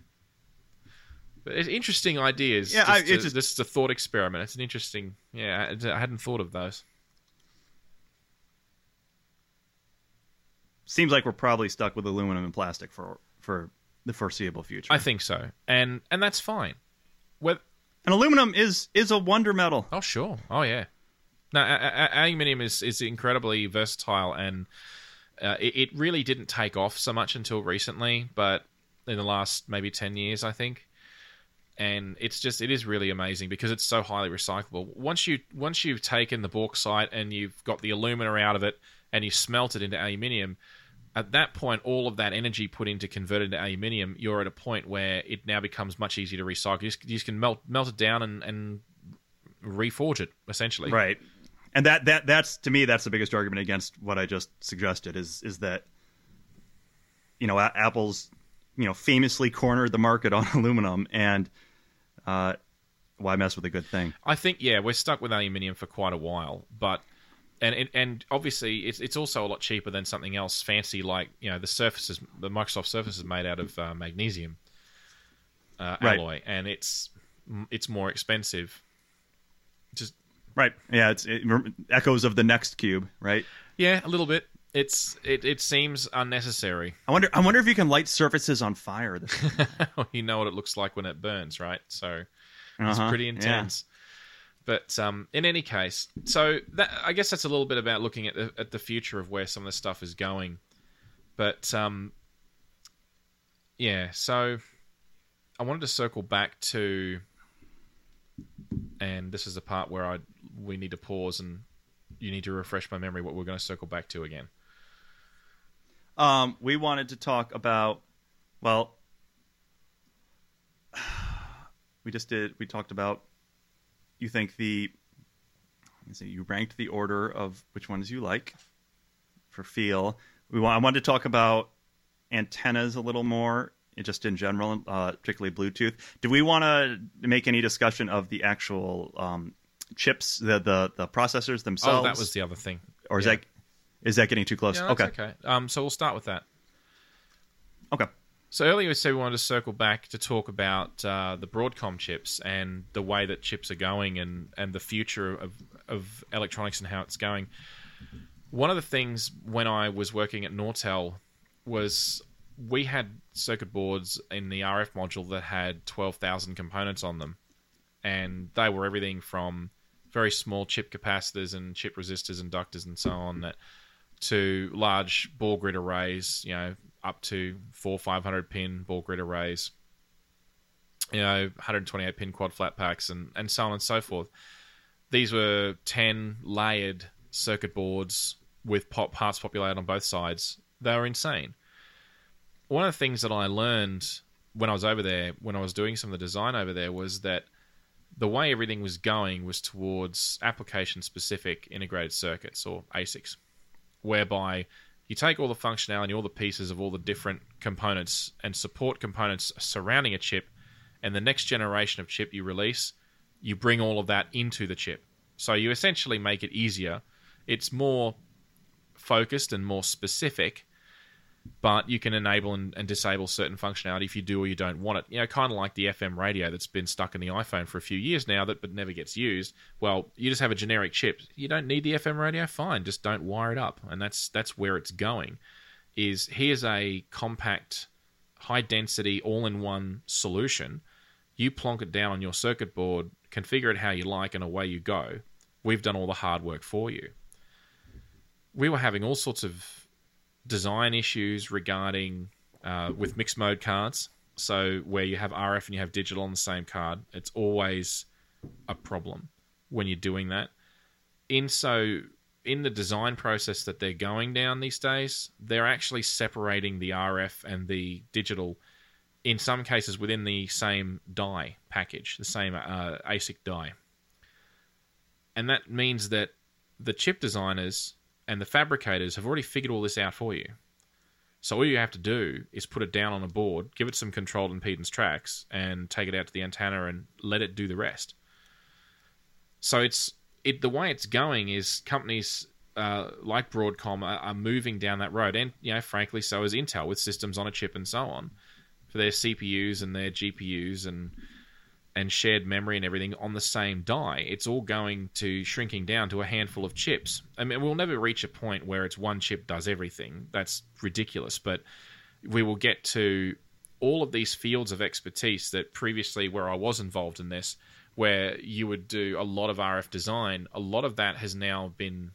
But it's interesting ideas. Yeah, I, to, it's a, this is a thought experiment. It's an interesting. Yeah, I, I hadn't thought of those. Seems like we're probably stuck with aluminum and plastic for for the foreseeable future. I think so, and and that's fine. With and aluminum is is a wonder metal. Oh sure. Oh yeah. No, a- a- aluminum is is incredibly versatile, and uh, it, it really didn't take off so much until recently. But in the last maybe ten years, I think. And it's just, it is really amazing because it's so highly recyclable. Once you once you've taken the bauxite and you've got the alumina out of it and you smelt it into aluminium, at that point, all of that energy put into converted to aluminium, you're at a point where it now becomes much easier to recycle. You just, you just can melt melt it down and, and reforge it, essentially. Right, and that, that that's to me that's the biggest argument against what I just suggested is is that you know Apple's you know famously cornered the market on aluminum and. Uh, why mess with a good thing? I think, yeah, we're stuck with aluminium for quite a while, but and and obviously it's it's also a lot cheaper than something else fancy like you know the Surfaces, the Microsoft Surface is made out of uh, magnesium uh, alloy, right. and it's it's more expensive. Just right, yeah, it's it echoes of the Next Cube, right? Yeah, a little bit. It's it, it seems unnecessary. I wonder I wonder if you can light surfaces on fire. This well, you know what it looks like when it burns, right? So uh-huh. it's pretty intense. Yeah. But um, in any case, so that, I guess that's a little bit about looking at the, at the future of where some of this stuff is going. But um, yeah, so I wanted to circle back to, and this is the part where I we need to pause and you need to refresh my memory. What we're going to circle back to again. Um, we wanted to talk about, well, we just did, we talked about, you think the, you ranked the order of which ones you like. for feel. We want, I wanted to talk about antennas a little more, just in general, uh, particularly Bluetooth. Do we want to make any discussion of the actual um, chips, the, the the processors themselves? Oh, that was the other thing. Or is yeah. that is that getting too close? Yeah, that's okay. okay. Um, so we'll start with that. Okay. So earlier we said we wanted to circle back to talk about uh, the Broadcom chips and the way that chips are going and, and the future of, of electronics and how it's going. One of the things when I was working at Nortel was we had circuit boards in the R F module that had twelve thousand components on them. And they were everything from very small chip capacitors and chip resistors and inductors and so on that to large ball grid arrays, you know, up to four five hundred pin ball grid arrays, you know, one twenty-eight pin quad flat packs and, and so on and so forth. These were ten layered circuit boards with pop parts populated on both sides. They were insane. One of the things that I learned when I was over there, when I was doing some of the design over there, was that the way everything was going was towards application-specific integrated circuits, or A SICs, whereby you take all the functionality, all the pieces of all the different components and support components surrounding a chip, and the next generation of chip you release, you bring all of that into the chip. So you essentially make it easier. It's more focused and more specific, but you can enable and, and disable certain functionality if you do or you don't want it. You know, kind of like the F M radio that's been stuck in the iPhone for a few years now, that but never gets used. Well, you just have a generic chip. You don't need the F M radio, fine. Just don't wire it up. And that's that's where it's going. Is here's a compact, high-density, all-in-one solution. You plonk it down on your circuit board, configure it how you like, and away you go. We've done all the hard work for you. We were having all sorts of design issues regarding uh, with mixed mode cards. So where you have R F and you have digital on the same card, it's always a problem when you're doing that. In so in the design process that they're going down these days, they're actually separating the R F and the digital in some cases within the same die package, the same uh, A SIC die. And that means that the chip designers and the fabricators have already figured all this out for you. So all you have to do is put it down on a board, give it some controlled impedance tracks, and take it out to the antenna and let it do the rest. So it's it the way it's going is companies uh, like Broadcom are, are moving down that road, and you know, frankly, so is Intel with systems on a chip and so on for their C P Us and their G P Us and and shared memory and everything on the same die. It's all going to shrinking down to a handful of chips. I mean, we'll never reach a point where it's one chip does everything. That's ridiculous. But we will get to all of these fields of expertise that previously, where I was involved in this, where you would do a lot of R F design, a lot of that has now been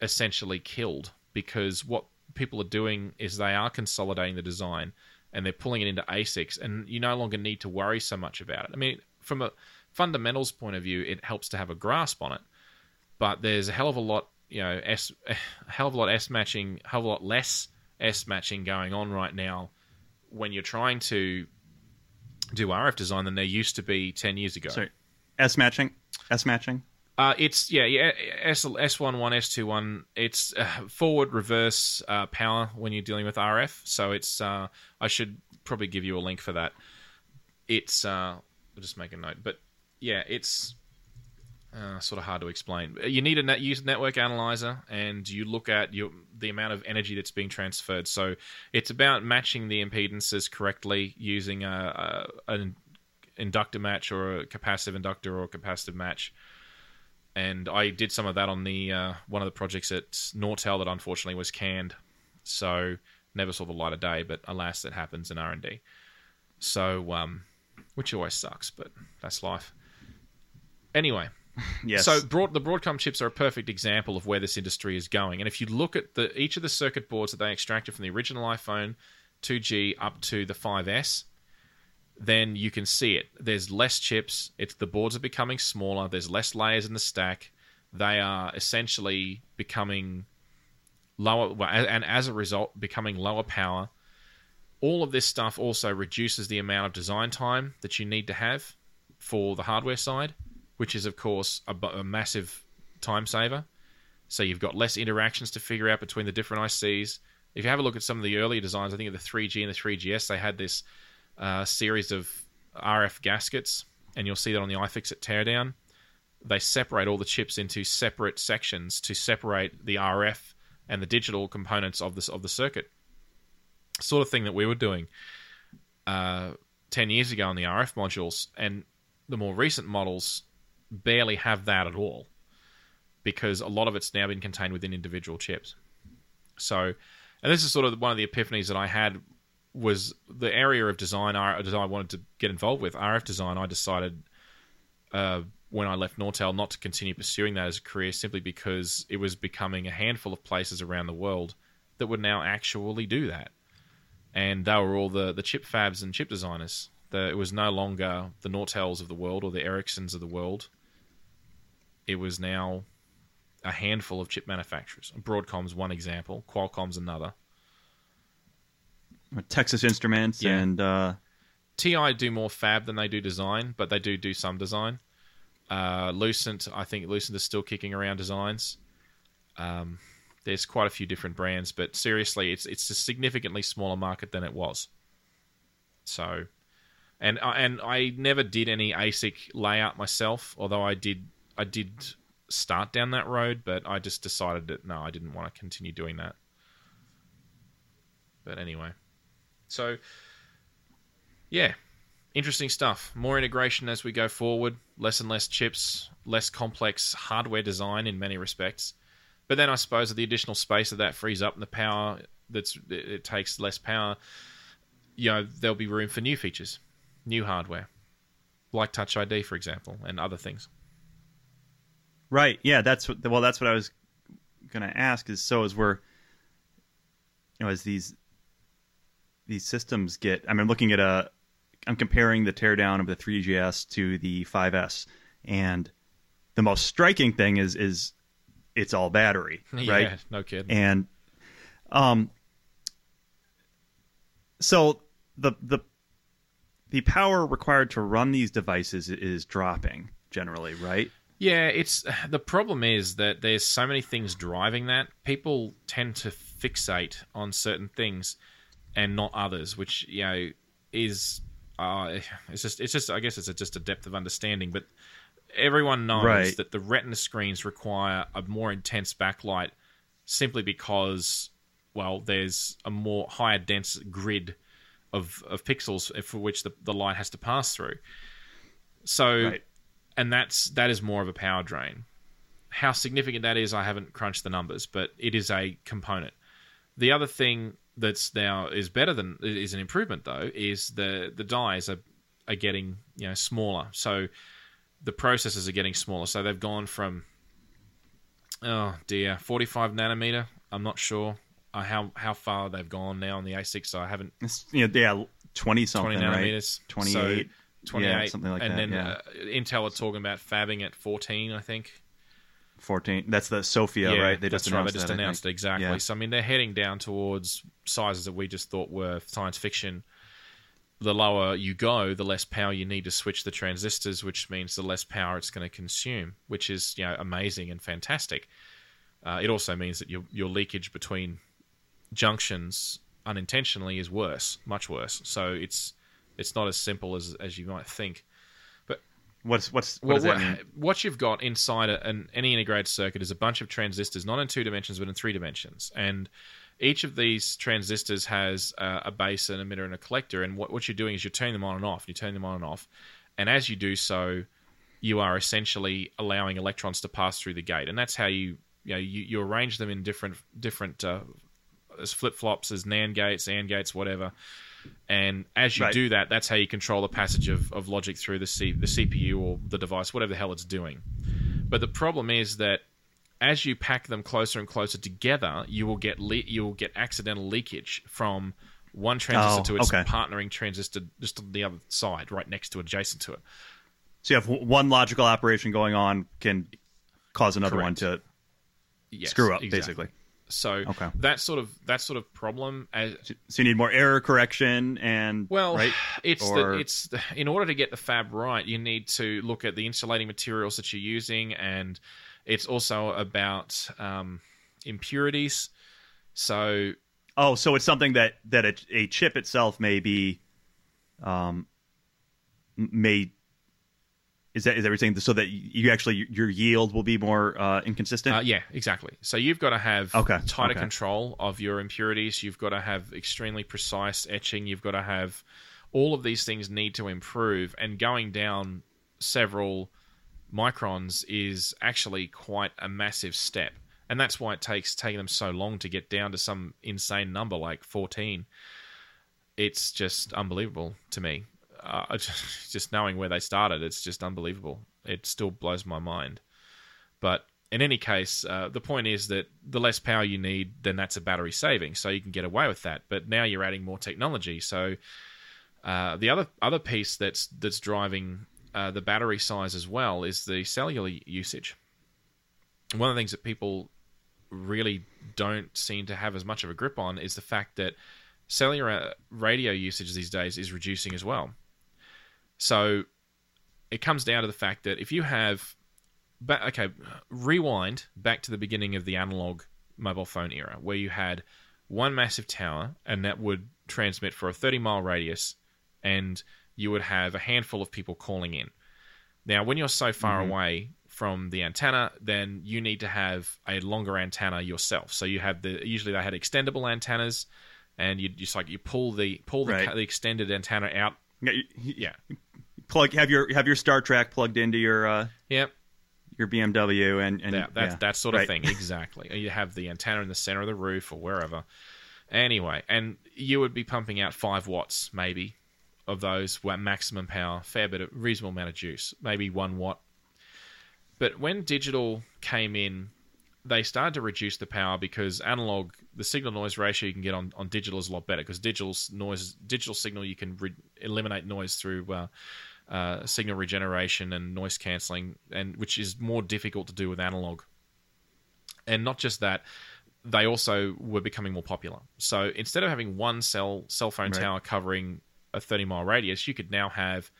essentially killed because what people are doing is they are consolidating the design and they're pulling it into A SICs, and you no longer need to worry so much about it. I mean, from a fundamentals point of view, it helps to have a grasp on it, but there's a hell of a lot, you know, S, a hell of a lot S matching, a hell of a lot less S matching going on right now when you're trying to do R F design than there used to be ten years ago. So, S matching, S matching. Uh, it's yeah, yeah, S S11, S twenty-one. It's uh, forward, reverse uh, power when you're dealing with R F. So it's uh, I should probably give you a link for that. It's uh, I'll just make a note, but yeah, it's uh, sort of hard to explain. You need a net, use a network analyzer, and you look at your the amount of energy that's being transferred. So it's about matching the impedances correctly using a, a an inductor match or a capacitive inductor or a capacitive match. And I did some of that on the uh, one of the projects at Nortel that unfortunately was canned, so never saw the light of day. But alas, that happens in R and D. So, um, which always sucks, but that's life. Anyway, yes. So broad, the Broadcom chips are a perfect example of where this industry is going. And if you look at the each of the circuit boards that they extracted from the original iPhone two G up to the five S. Then you can see it. There's less chips. It's the boards are becoming smaller. There's less layers in the stack. They are essentially becoming lower, and as a result, becoming lower power. All of this stuff also reduces the amount of design time that you need to have for the hardware side, which is, of course, a, a massive time saver. So you've got less interactions to figure out between the different I Cs. If you have a look at some of the earlier designs, I think of the three G and the three G S, they had this uh, series of R F gaskets, and you'll see that on the iFixit teardown. They separate all the chips into separate sections to separate the R F and the digital components of this of the circuit. Sort of thing that we were doing uh, ten years ago on the R F modules, and the more recent models barely have that at all, because a lot of it's now been contained within individual chips. So, and this is sort of one of the epiphanies that I had, was the area of design I wanted to get involved with, R F design. I decided uh, when I left Nortel not to continue pursuing that as a career, simply because it was becoming a handful of places around the world that would now actually do that. And they were all the, the chip fabs and chip designers. The, it was no longer the Nortels of the world or the Ericssons of the world. It was now a handful of chip manufacturers. Broadcom's one example. Qualcomm's another. Texas Instruments, yeah. and... Uh... T I do more fab than they do design, but they do do some design. Uh, Lucent, I think Lucent is still kicking around designs. Um, there's quite a few different brands, but seriously, it's it's a significantly smaller market than it was. So, and and I never did any ASIC layout myself, although I did I did... start down that road, but I just decided that no, I didn't want to continue doing that. But anyway, so yeah, interesting stuff. More integration as we go forward, less and less chips, less complex hardware design in many respects. But then I suppose the additional space that that frees up and the power that's it takes less power, you know, there'll be room for new features, new hardware, like Touch I D, for example, and other things. Right. Yeah. That's what, well. That's what I was going to ask. Is so as we're, you know, as these these systems get. I mean, I'm looking at a. I'm comparing the teardown of the three G S to the five S, and the most striking thing is is it's all battery, yeah, right? No kidding. And um, so the the the power required to run these devices is dropping generally, right? Yeah, it's the problem is that there's so many things driving that. People tend to fixate on certain things and not others, which, you know, is uh, it's just it's just I guess it's just a depth of understanding. But everyone knows right. that the Retina screens require a more intense backlight simply because, well, there's a more higher dense grid of of pixels for which the the light has to pass through. So. Right. And that's that is more of a power drain. How significant that is, I haven't crunched the numbers, but it is a component. The other thing that's now is better than is an improvement though is the the dies are are getting, you know, smaller. So the processors are getting smaller. So they've gone from oh dear forty-five nanometer. I'm not sure how how far they've gone now on the A six. So I haven't. Yeah, yeah, twenty something. twenty nanometers, right? twenty-eight. So, twenty-eight, yeah, something like and that. Then yeah. uh, Intel are talking about fabbing at fourteen, I think. fourteen. That's the Sophia, yeah, right? They just announced it. They just that, announced it, exactly. Yeah. So, I mean, they're heading down towards sizes that we just thought were science fiction. The lower you go, the less power you need to switch the transistors, which means the less power it's going to consume, which is, you know, amazing and fantastic. Uh, it also means that your your leakage between junctions unintentionally is worse, much worse. So it's... It's not as simple as, as you might think, but what's what's what, well, what, what you've got inside a, an any integrated circuit is a bunch of transistors, not in two dimensions but in three dimensions, and each of these transistors has a, a base, an emitter, and a collector. And what, what you're doing is you're turning them on and off. You turn them on and off, and as you do so, you are essentially allowing electrons to pass through the gate, and that's how you you know, you, you arrange them in different different uh, as flip flops, as NAND gates, AND gates, whatever. And as you right. do that, that's how you control the passage of, of logic through the C, the C P U or the device, whatever the hell it's doing. But the problem is that as you pack them closer and closer together, you will get le- you will get accidental leakage from one transistor oh, to its okay. partnering transistor just on the other side, right next to, adjacent to it. So you have one logical operation going on can cause another Correct. One to yes, screw up, exactly. basically. So okay. that sort of that sort of problem. As, so you need more error correction and well, right? it's or... the, it's the, in order to get the fab right, you need to look at the insulating materials that you're using, and it's also about um, impurities. So oh, so it's something that that a, a chip itself may be, um, may. Is that is everything so that you actually your yield will be more uh, inconsistent? Uh, yeah, exactly. So you've got to have okay. tighter okay. control of your impurities. You've got to have extremely precise etching. You've got to have all of these things need to improve, and going down several microns is actually quite a massive step, and that's why it takes taking them so long to get down to some insane number like fourteen. It's just unbelievable to me. Uh, just, just knowing where they started, it's just unbelievable. It still blows my mind. But in any case, uh, the point is that the less power you need, then that's a battery saving, so you can get away with that. But now you're adding more technology. So uh, the other other piece that's that's driving uh, the battery size as well is the cellular usage. One of the things that people really don't seem to have as much of a grip on is the fact that cellular radio usage these days is reducing as well. So it comes down to the fact that if you have... Ba- okay, rewind back to the beginning of the analog mobile phone era, where you had one massive tower, and that would transmit for a thirty-mile radius, and you would have a handful of people calling in. Now, when you're so far mm-hmm. away from the antenna, then you need to have a longer antenna yourself. So you have the... Usually they had extendable antennas, and you just like you pull the pull the, right. the extended antenna out. Yeah, you, yeah. Plug have your have your Star Trek plugged into your uh, yep. your B M W and, and that that, yeah. that sort of right. thing exactly. You have the antenna in the center of the roof or wherever. Anyway, and you would be pumping out five watts maybe of those maximum power, fair bit of reasonable amount of juice, maybe one watt. But when digital came in, they started to reduce the power because analog, the signal noise ratio you can get on, on digital is a lot better, because digital noise, digital signal, you can re- eliminate noise through uh, uh, signal regeneration and noise cancelling, and which is more difficult to do with analog. And not just that, they also were becoming more popular. So instead of having one cell cell phone right. tower covering a thirty mile radius, you could now have,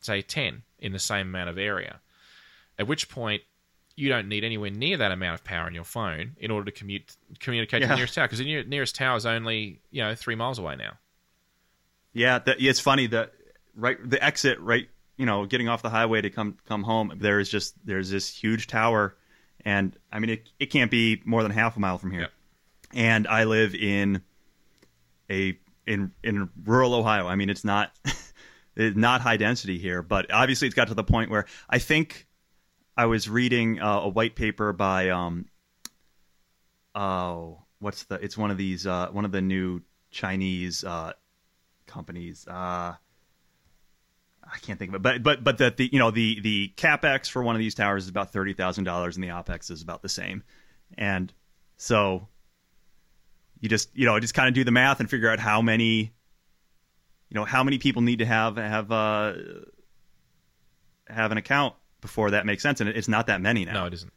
say, ten in the same amount of area. At which point, you don't need anywhere near that amount of power in your phone in order to commute, communicate yeah. to the nearest tower, because the nearest tower is only, you know, three miles away now. Yeah, the, it's funny that right the exit right, you know, getting off the highway to come come home, there is just there's this huge tower, and I mean it it can't be more than half a mile from here. Yep. And I live in a in in rural Ohio. I mean it's not it's not high density here, but obviously it's got to the point where I think. I was reading uh, a white paper by um, oh, what's the? It's one of these, uh, one of the new Chinese uh, companies. Uh, I can't think of it, but but but that the you know the the capex for one of these towers is about thirty thousand dollars, and the opex is about the same, and so you just you know just kind of do the math and figure out how many, you know, how many people need to have have uh, have an account before that makes sense, and it's not that many now. No, it isn't.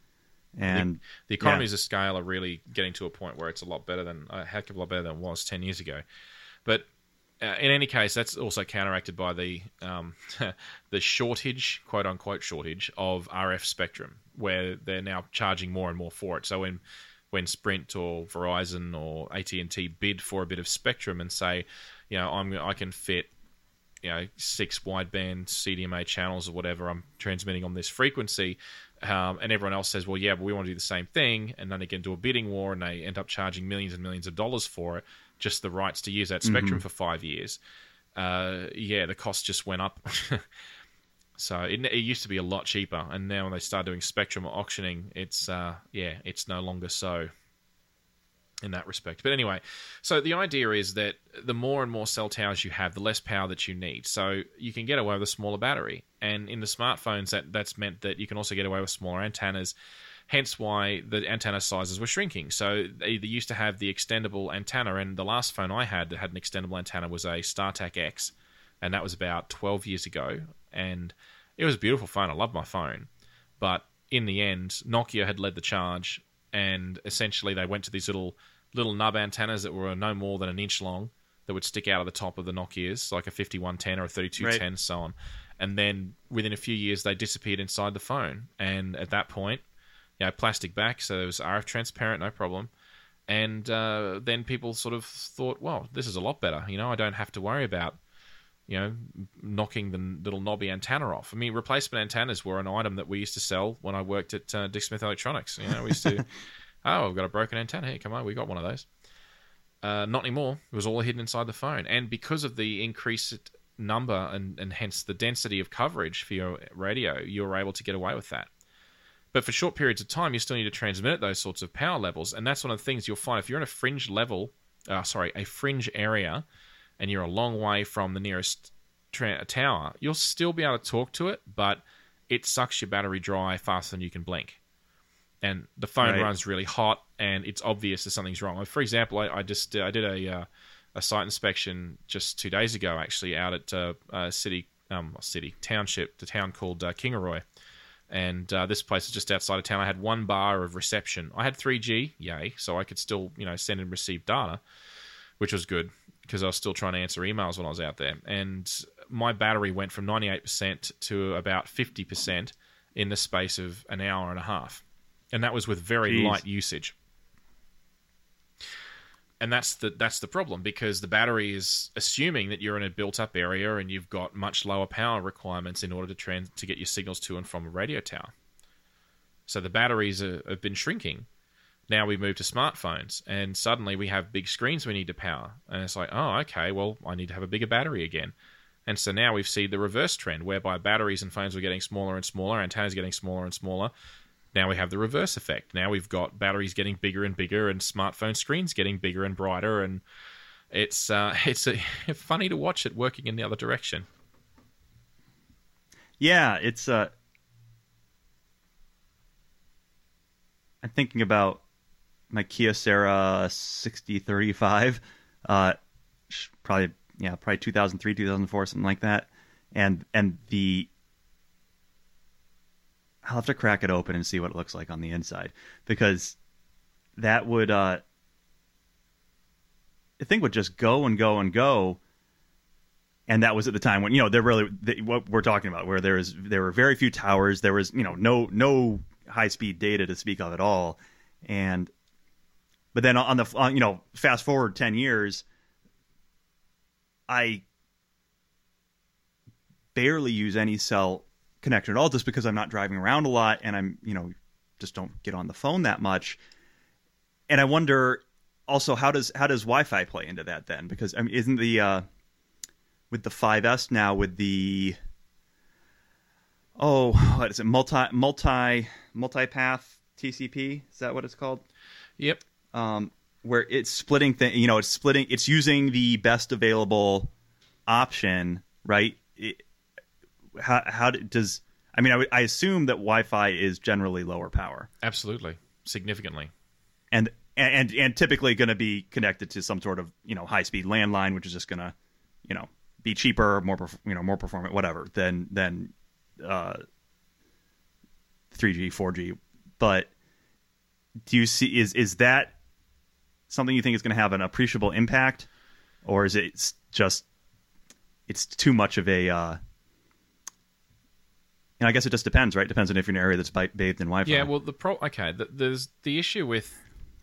And the, the economies yeah. of scale are really getting to a point where it's a lot better than a heck of a lot better than it was ten years ago. But uh, in any case, that's also counteracted by the um, the shortage, quote unquote shortage, of R F spectrum, where they're now charging more and more for it. So when when Sprint or Verizon or A T and T bid for a bit of spectrum and say, you know, I'm I can fit. You know, six wideband C D M A channels or whatever I'm transmitting on this frequency, um, and everyone else says, well, yeah, but we want to do the same thing, and then they can do a bidding war, and they end up charging millions and millions of dollars for it, just the rights to use that spectrum mm-hmm. for five years. Uh, yeah, the cost just went up. So it, it used to be a lot cheaper, and now when they start doing spectrum auctioning, it's uh, yeah, it's no longer so. In that respect. But anyway, so the idea is that the more and more cell towers you have, the less power that you need. So you can get away with a smaller battery. And in the smartphones, that, that's meant that you can also get away with smaller antennas, hence why the antenna sizes were shrinking. So they, they used to have the extendable antenna, and the last phone I had that had an extendable antenna was a StarTAC X, and that was about twelve years ago. And it was a beautiful phone. I love my phone. But in the end, Nokia had led the charge. and essentially they went to these little little nub antennas that were no more than an inch long that would stick out of the top of the Nokias, like a fifty-one ten or a thirty-two ten, right. So on. And then within a few years, they disappeared inside the phone. And at that point, you know, plastic back, so it was R F transparent, no problem. And uh, then people sort of thought, well, this is a lot better. You know, I don't have to worry about, you know, knocking the little knobby antenna off. I mean, replacement antennas were an item that we used to sell when I worked at uh, Dick Smith Electronics. You know, we used to, oh, I've got a broken antenna. Here, come on, we got one of those. Uh, not anymore. It was all hidden inside the phone. And because of the increased number and, and hence the density of coverage for your radio, you were able to get away with that. But for short periods of time, you still need to transmit at those sorts of power levels. And that's one of the things you'll find. If you're in a fringe level, uh, sorry, a fringe area, and you're a long way from the nearest tra- tower, you'll still be able to talk to it, but it sucks your battery dry faster than you can blink. And the phone right. runs really hot, and it's obvious that something's wrong. For example, I, I just I did a uh, a site inspection just two days ago, actually, out at uh, a city um city township, the town called uh, Kingaroy, and uh, this place is just outside of town. I had one bar of reception. I had three G, yay, so I could still you know send and receive data, which was good because I was still trying to answer emails when I was out there. And my battery went from ninety-eight percent to about fifty percent in the space of an hour and a half. And that was with very Jeez. light usage. And that's the that's the problem, because the battery is assuming that you're in a built-up area and you've got much lower power requirements in order to trans- to get your signals to and from a radio tower. So the batteries are, have been shrinking. Now we move to smartphones, and suddenly we have big screens we need to power. And it's like, oh, okay, well, I need to have a bigger battery again. And so now we've seen the reverse trend, whereby batteries and phones were getting smaller and smaller, antennas getting smaller and smaller. Now we have the reverse effect. Now we've got batteries getting bigger and bigger, and smartphone screens getting bigger and brighter, and it's uh, it's a, funny to watch it working in the other direction. Yeah, it's. Uh, I'm thinking about my Kyocera sixty thirty-five, uh, probably yeah, probably two thousand three, two thousand four, something like that, and and the. I'll have to crack it open and see what it looks like on the inside, because that would, uh, the thing would just go and go and go. And that was at the time when, you know, they're really they, what we're talking about, where there is, there were very few towers. There was, you know, no, no high speed data to speak of at all. And, but then on the, on, you know, fast forward ten years, I barely use any cell connection at all, just because I'm not driving around a lot, and I'm, you know, just don't get on the phone that much. And I wonder also, how does how does Wi-Fi play into that then? Because I mean, isn't the uh, with the five S now, with the oh what is it multi multi multipath T C P, is that what it's called? Yep. Um, where it's splitting thing, you know, it's splitting, it's using the best available option, right? It, How, how does I mean I, I assume that Wi-Fi is generally lower power. Absolutely, significantly, and and and typically going to be connected to some sort of you know high speed landline, which is just going to you know be cheaper, more you know more performant, whatever, than than uh, three G, four G. But do you see is is that something you think is going to have an appreciable impact, or is it just it's too much of a uh, and I guess it just depends, right? Depends on if you're in an area that's bathed in Wi-Fi. Yeah, well, the pro- okay, the, there's the issue with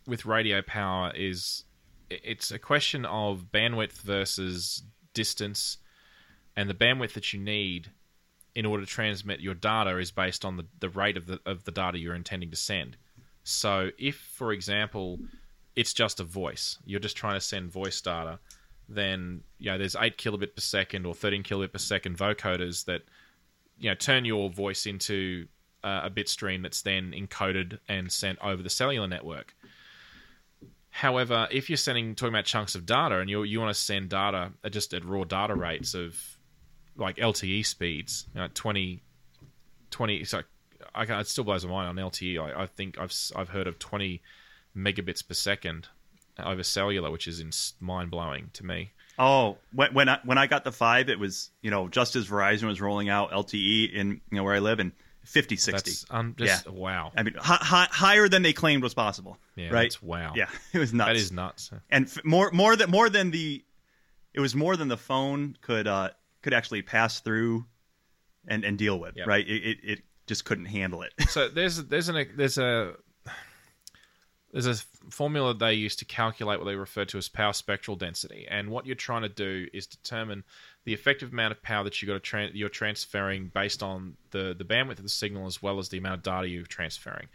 with radio power is it's a question of bandwidth versus distance, and the bandwidth that you need in order to transmit your data is based on the, the rate of the of the data you're intending to send. So, if, for example, it's just a voice, you're just trying to send voice data, then you know there's eight kilobit per second or thirteen kilobit per second vocoders that you know, turn your voice into uh, a bit stream that's then encoded and sent over the cellular network. However, if you're sending talking about chunks of data and you you want to send data just at raw data rates of like L T E speeds, you know, twenty, twenty. So I can, it still blows my mind on L T E. I, I think I've I've heard of twenty megabits per second over cellular, which is in, mind blowing to me. Oh, when when I, when I got the five, it was, you know, just as Verizon was rolling out L T E in, you know, where I live, and fifty, sixty. That's, um, just, yeah. Wow. I mean, hi, hi, higher than they claimed was possible. Yeah, right? That's wow. Yeah, it was nuts. That is nuts. And f- more, more than more than the, it was more than the phone could uh, could actually pass through, and, and deal with. Yep. Right? It, it it just couldn't handle it. So there's there's an there's a there's a formula they used to calculate what they refer to as power spectral density, and what you're trying to do is determine the effective amount of power that you got to tra- you're transferring based on the, the bandwidth of the signal as well as the amount of data you're transferring.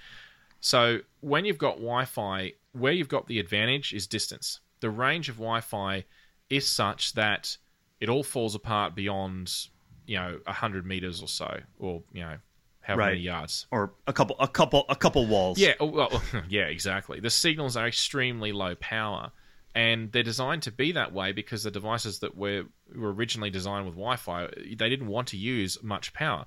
So when you've got Wi-Fi, where you've got the advantage is distance. The range of Wi-Fi is such that it all falls apart beyond, you know, one hundred meters or so, or, you know, how right. many yards, or a couple, a couple, a couple walls. Yeah, well, yeah, exactly. The signals are extremely low power, and they're designed to be that way because the devices that were were originally designed with Wi-Fi, they didn't want to use much power.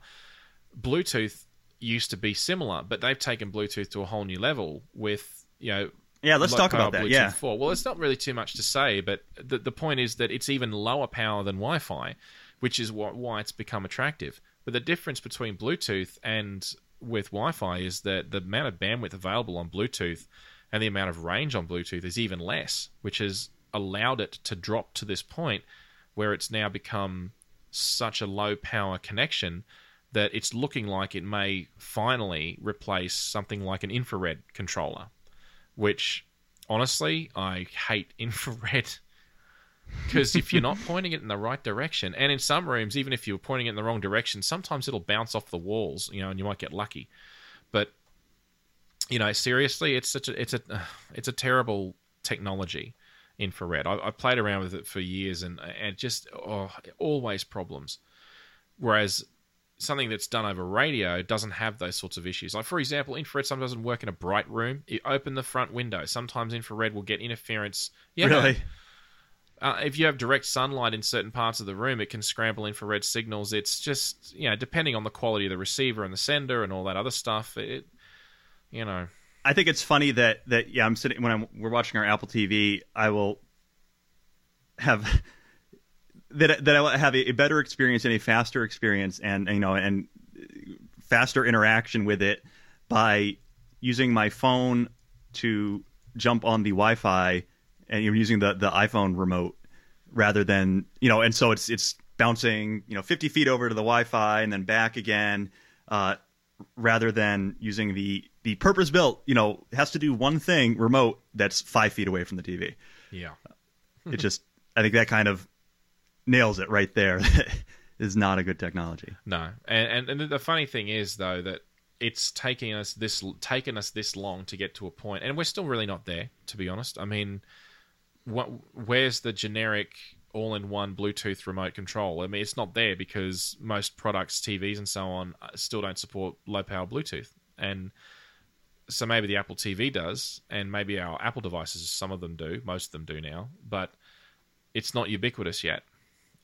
Bluetooth used to be similar, but they've taken Bluetooth to a whole new level with, you know. Yeah, let's talk about that. Bluetooth yeah. four. Well, it's not really too much to say, but the the point is that it's even lower power than Wi-Fi, which is what why it's become attractive. But the difference between Bluetooth and with Wi-Fi is that the amount of bandwidth available on Bluetooth and the amount of range on Bluetooth is even less, which has allowed it to drop to this point where it's now become such a low-power connection that it's looking like it may finally replace something like an infrared controller, which, honestly, I hate infrared. Because if you're not pointing it in the right direction, and in some rooms, even if you're pointing it in the wrong direction, sometimes it'll bounce off the walls, you know, and you might get lucky. But, you know, seriously, it's such a it's a it's a terrible technology, infrared. I, I played around with it for years, and and just oh, always problems. Whereas something that's done over radio doesn't have those sorts of issues. Like, for example, infrared sometimes doesn't work in a bright room. You open the front window, sometimes infrared will get interference. Yeah. Really? Uh, if you have direct sunlight in certain parts of the room, it can scramble infrared signals. It's just, you know, depending on the quality of the receiver and the sender and all that other stuff, it, you know. I think it's funny that, that yeah, I'm sitting, when I'm, we're watching our Apple T V, I will have, that that I will have a better experience and a faster experience and, you know, and faster interaction with it by using my phone to jump on the Wi-Fi. And you're using the, the iPhone remote rather than, you know, and so it's it's bouncing, you know, fifty feet over to the Wi-Fi and then back again, uh, rather than using the, the purpose-built, you know, has to do one thing remote that's five feet away from the T V. Yeah. It just, I think that kind of nails it right there. It's not a good technology. No. And, and and the funny thing is, though, that it's taking us this taken us this long to get to a point, and we're still really not there, to be honest. I mean... What, where's the generic all-in-one Bluetooth remote control? I mean, it's not there because most products, T Vs and so on, still don't support low-power Bluetooth. And so maybe the Apple T V does, and maybe our Apple devices, some of them do, most of them do now, but it's not ubiquitous yet.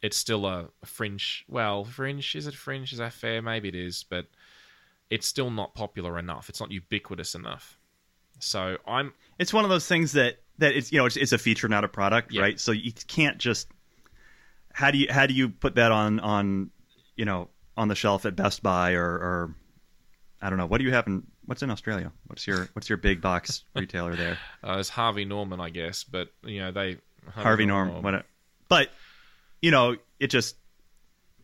It's still a fringe... Well, fringe, is it fringe? Is that fair? Maybe it is, but it's still not popular enough. It's not ubiquitous enough. So I'm... It's one of those things that That it's you know it's, it's a feature, not a product, yeah. right? So you can't just how do you how do you put that on on you know on the shelf at Best Buy or, or I don't know what do you have in what's in Australia? What's your what's your big box retailer there? Uh, it's Harvey Norman, I guess, but you know they Harvey, Harvey Norman. Norman. What, but you know it just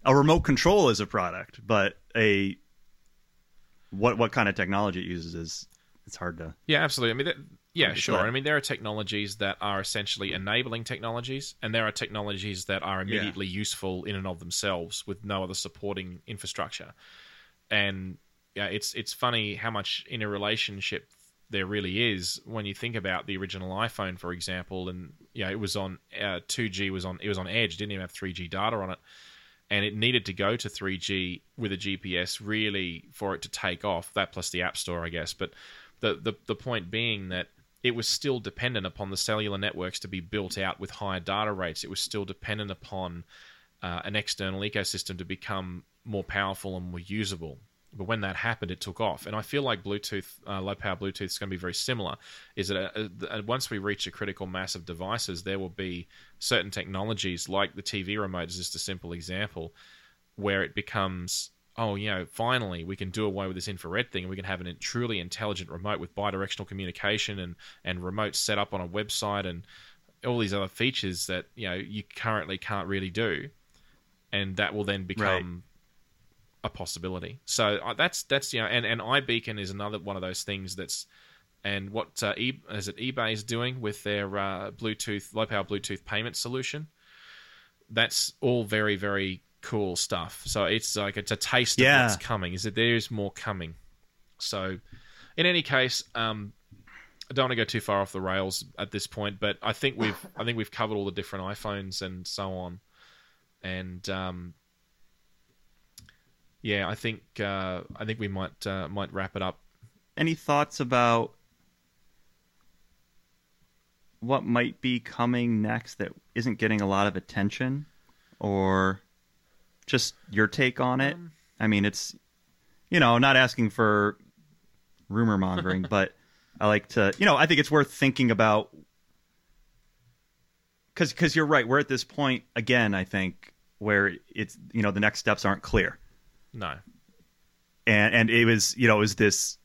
a remote control is a product, but a what what kind of technology it uses is it's hard to yeah absolutely. I mean. That, Yeah, sure. I mean, there are technologies that are essentially enabling technologies, and there are technologies that are immediately yeah. useful in and of themselves with no other supporting infrastructure. And yeah, it's it's funny how much interrelationship there really is when you think about the original iPhone, for example. And yeah, it was on uh, two G was on it was on Edge, didn't even have three G data on it, and it needed to go to three G with a G P S really for it to take off. That plus the App Store, I guess. But the the, the point being that it was still dependent upon the cellular networks to be built out with higher data rates. It was still dependent upon uh, an external ecosystem to become more powerful and more usable. But when that happened, it took off. And I feel like Bluetooth, uh, low-power Bluetooth is going to be very similar. Is that a, a, a, once we reach a critical mass of devices, there will be certain technologies, like the T V remote is just a simple example, where it becomes oh, you know, finally we can do away with this infrared thing and we can have a truly intelligent remote with bidirectional communication and, and remote setup on a website and all these other features that, you know, you currently can't really do. And that will then become right. a possibility. So uh, that's, that's, you know, and, and iBeacon is another one of those things that's, and what uh, e- is it eBay is doing with their uh, Bluetooth, low-power Bluetooth payment solution. That's all very, very cool stuff. So it's like it's a taste yeah. of what's coming. Is that there is more coming. So, in any case, um, I don't want to go too far off the rails at this point, but I think we've I think we've covered all the different iPhones and so on, and um, yeah, I think uh, I think we might uh, might wrap it up. Any thoughts about what might be coming next that isn't getting a lot of attention, or just your take on it? Um, I mean, it's, you know, not asking for rumor mongering, but I like to, you know, I think it's worth thinking about, because because you're right. We're at this point again, I think, where it's, you know, the next steps aren't clear. No. And and it was, you know, it was this,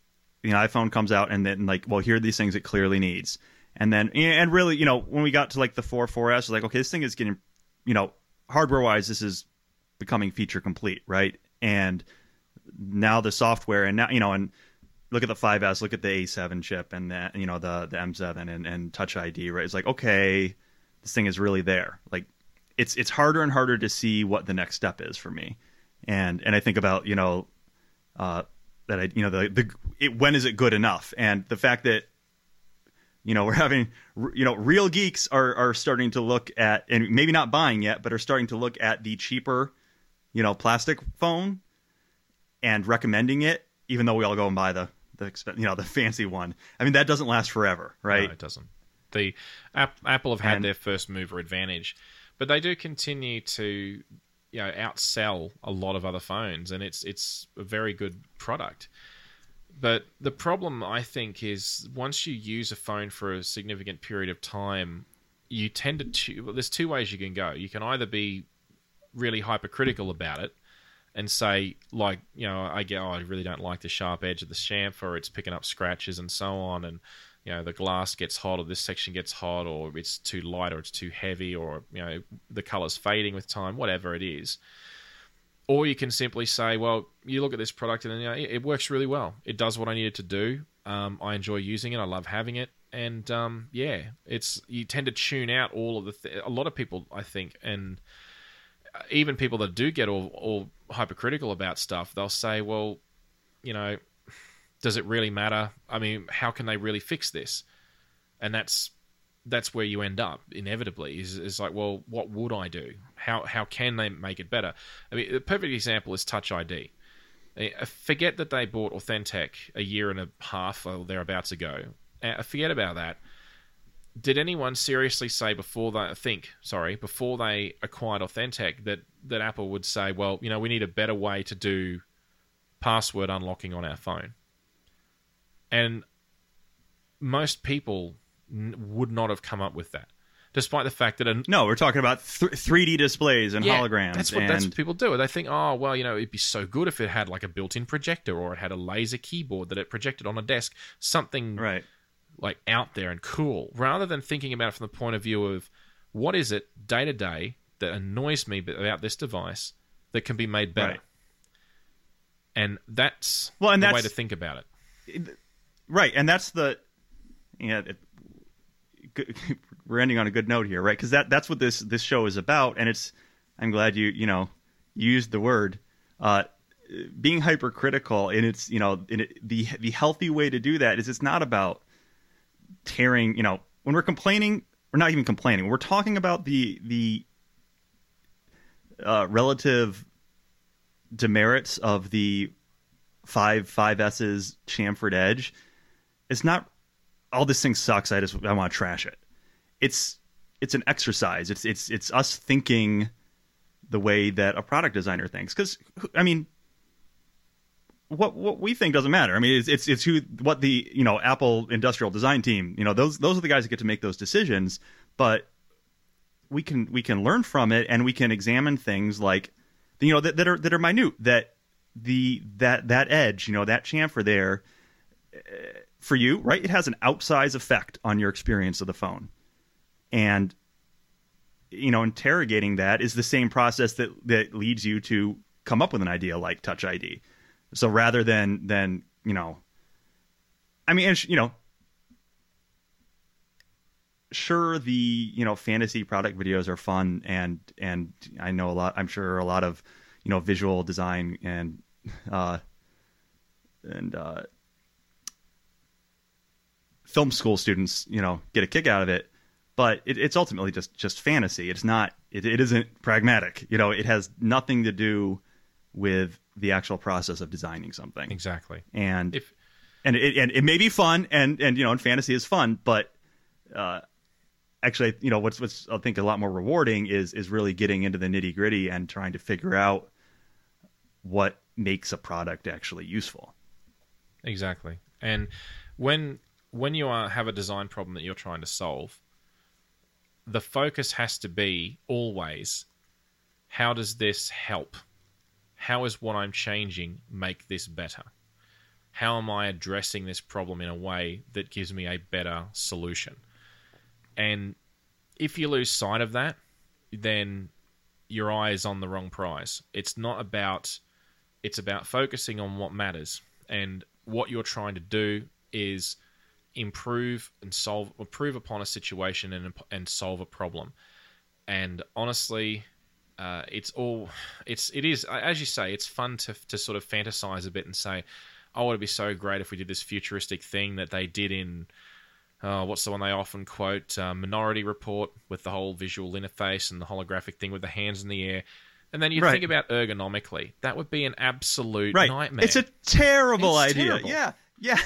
you know, iPhone comes out and then like, well, here are these things it clearly needs. And then, and really, you know, when we got to like the four, four S, it's like, okay, this thing is getting, you know, hardware wise, this is becoming feature complete, right? And now the software, and now, you know, and look at the five S, look at the A seven chip, and that, you know, the the M seven and, and Touch I D, right? It's like, okay, this thing is really there. Like, it's it's harder and harder to see what the next step is for me. And and I think about, you know, uh, that I, you know, the the it, when is it good enough? And the fact that, you know, we're having, you know, real geeks are, are starting to look at, and maybe not buying yet, but are starting to look at the cheaper, you know, plastic phone and recommending it, even though we all go and buy the, the you know, the fancy one. I mean, that doesn't last forever, right? No, it doesn't. The App, Apple have had and, their first mover advantage, but they do continue to, you know, outsell a lot of other phones, and it's it's a very good product. But the problem, I think, is once you use a phone for a significant period of time, you tend to... T- well, there's two ways you can go. You can either be really hypercritical about it and say, like, you know, I get, oh, I really don't like the sharp edge of the chamfer. It's picking up scratches and so on. And, you know, the glass gets hot, or this section gets hot, or it's too light, or it's too heavy, or, you know, the color's fading with time, whatever it is. Or you can simply say, well, you look at this product and, you know, it works really well. It does what I need it to do. Um, I enjoy using it. I love having it. And, um, yeah, it's you tend to tune out all of the... Th- a lot of people, I think, and even people that do get all, all hypercritical about stuff, they'll say, well, you know, does it really matter? I mean, how can they really fix this? And that's... that's where you end up inevitably is, is like, well, what would I do? How, how can they make it better? I mean, the perfect example is Touch I D. Forget that they bought Authentec a year and a half or thereabouts ago. Forget about that. Did anyone seriously say before they think, sorry, before they acquired Authentec that, that Apple would say, well, you know, we need a better way to do password unlocking on our phone? And most people would not have come up with that, despite the fact that a, no, we're talking about th- three D displays and yeah, holograms. That's what, and... that's what people do. They think, oh, well, you know, it'd be so good if it had like a built-in projector, or it had a laser keyboard that it projected on a desk, something right. like out there and cool. Rather than thinking about it from the point of view of what is it day to day that annoys me about this device that can be made better, right. and that's well, and the that's, way to think about it. Right, and that's the yeah. You know, we're ending on a good note here, right? Because that, that's what this, this show is about, and it's. I'm glad you you know used the word uh, being hypercritical, and it's you know in it, the the healthy way to do that is it's not about tearing. You know, when we're complaining, we're not even complaining. We're talking about the the uh, relative demerits of the five five S's chamfered edge. It's not. All this thing sucks. I just I want to trash it. It's it's an exercise. It's it's it's us thinking the way that a product designer thinks. Because I mean, what what we think doesn't matter. I mean, it's it's it's who what the you know Apple industrial design team. You know those those are the guys that get to make those decisions. But we can we can learn from it, and we can examine things like you know that, that are that are minute that the that that edge, you know, that chamfer there, uh, for you, right? It has an outsized effect on your experience of the phone. And, you know, interrogating that is the same process that, that leads you to come up with an idea like Touch I D. So rather than, than you know, I mean, it's, you know, sure, the, you know, fantasy product videos are fun. And, and I know a lot, I'm sure a lot of, you know, visual design and, uh, and, uh, film school students, you know, get a kick out of it. But it, it's ultimately just, just fantasy. It's not, it, it isn't pragmatic. You know, it has nothing to do with the actual process of designing something. Exactly. And if, and it, and it may be fun and, and, you know, and fantasy is fun, but, uh, actually, you know, what's, what's, I think a lot more rewarding is, is really getting into the nitty gritty and trying to figure out what makes a product actually useful. Exactly. And when, when you are, have a design problem that you're trying to solve, the focus has to be always, how does this help? How is what I'm changing make this better? How am I addressing this problem in a way that gives me a better solution? And if you lose sight of that, then your eye is on the wrong prize. It's not about, it's about focusing on what matters. And what you're trying to do is improve and solve, improve upon a situation and and solve a problem. And honestly, uh, it's all, it's it is as you say. It's fun to to sort of fantasize a bit and say, "Oh, it'd be so great if we did this futuristic thing that they did in uh, what's the one they often quote, uh, Minority Report, with the whole visual interface and the holographic thing with the hands in the air." And then you right. think about ergonomically, that would be an absolute right. nightmare. It's a terrible it's idea. Terrible. Yeah, yeah.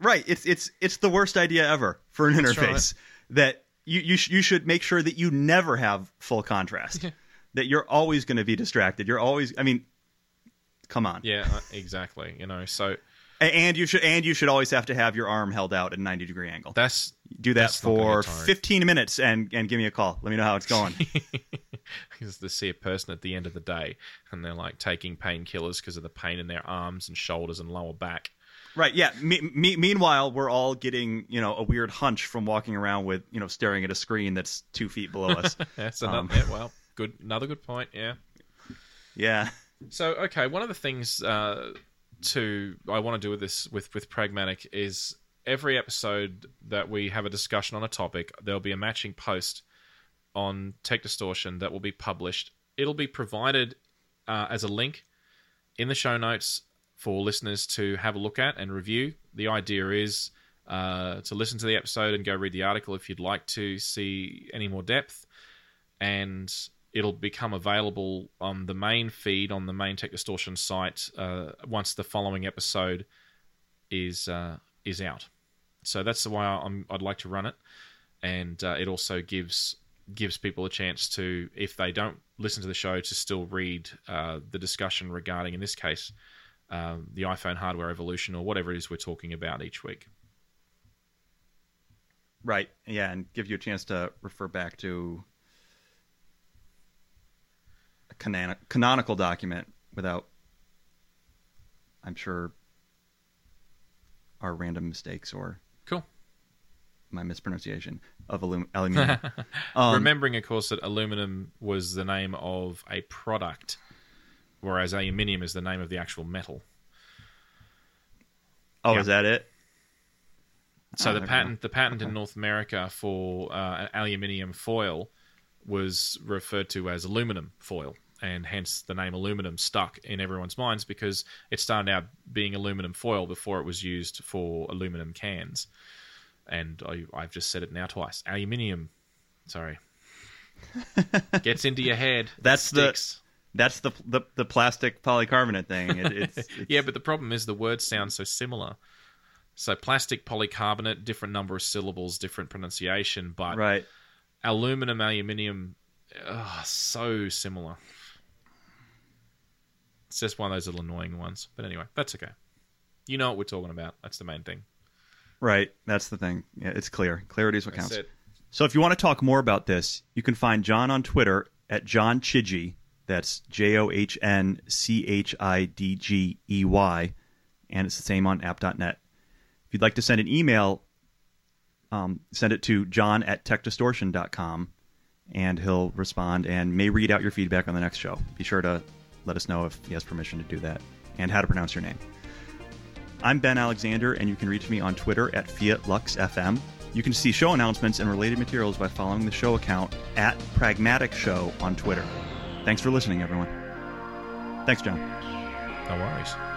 Right, it's it's it's the worst idea ever for an That's interface. Right. That you you, sh- you should make sure that you never have full contrast. Yeah. That you're always going to be distracted. You're always, I mean, come on. Yeah, exactly. You know, so and you should and you should always have to have your arm held out at a ninety degree angle. That's do that that's for fifteen minutes and and give me a call. Let me know how it's going. Because they see a person at the end of the day and they're like taking painkillers because of the pain in their arms and shoulders and lower back. Right, yeah. Me- me- meanwhile, we're all getting, you know, a weird hunch from walking around with, you know, staring at a screen that's two feet below us. That's um, another, yeah, well, good, another good point, yeah. Yeah. So, okay, one of the things uh, to I want to do with this, with, with Pragmatic, is every episode that we have a discussion on a topic, there'll be a matching post on TechDistortion that will be published. It'll be provided uh, as a link in the show notes for listeners to have a look at and review. The idea is uh, to listen to the episode and go read the article if you'd like to see any more depth. And it'll become available on the main feed, on the main Tech Distortion site, uh, once the following episode is uh, is out. So that's the way I'm, I'd like to run it. And uh, it also gives gives people a chance to, if they don't listen to the show, to still read uh, the discussion regarding, in this case, Uh, the iPhone hardware evolution or whatever it is we're talking about each week. Right, yeah, and give you a chance to refer back to a canon- canonical document without, I'm sure, our random mistakes or cool. my mispronunciation of alum- aluminum. um, Remembering, of course, that aluminum was the name of a product, whereas aluminium is the name of the actual metal. Oh, yeah. Is that it? So oh, the patent, the patent okay. in North America for uh, aluminium foil was referred to as aluminum foil, and hence the name aluminum stuck in everyone's minds because it started out being aluminum foil before it was used for aluminum cans. And I, I've just said it now twice. Aluminium, sorry, gets into your head. That's sticks. the. That's the, the the plastic polycarbonate thing. It, it's, it's... yeah, but the problem is the words sound so similar. So plastic polycarbonate, different number of syllables, different pronunciation, but right. aluminum, aluminium, oh, so similar. It's just one of those little annoying ones. But anyway, that's okay. You know what we're talking about. That's the main thing. Right, that's the thing. Yeah, it's clear. Clarity is what that's counts. It. So if you want to talk more about this, you can find John on Twitter at John Chidgey. That's J O H N C H I D G E Y, and it's the same on app dot net. If you'd like to send an email, um, send it to john at tech distortion dot com, and he'll respond and may read out your feedback on the next show. Be sure to let us know if he has permission to do that and how to pronounce your name. I'm Ben Alexander, and you can reach me on Twitter at Fiat Lux F M. You can see show announcements and related materials by following the show account at Pragmatic Show on Twitter. Thanks for listening, everyone. Thanks, John. No worries.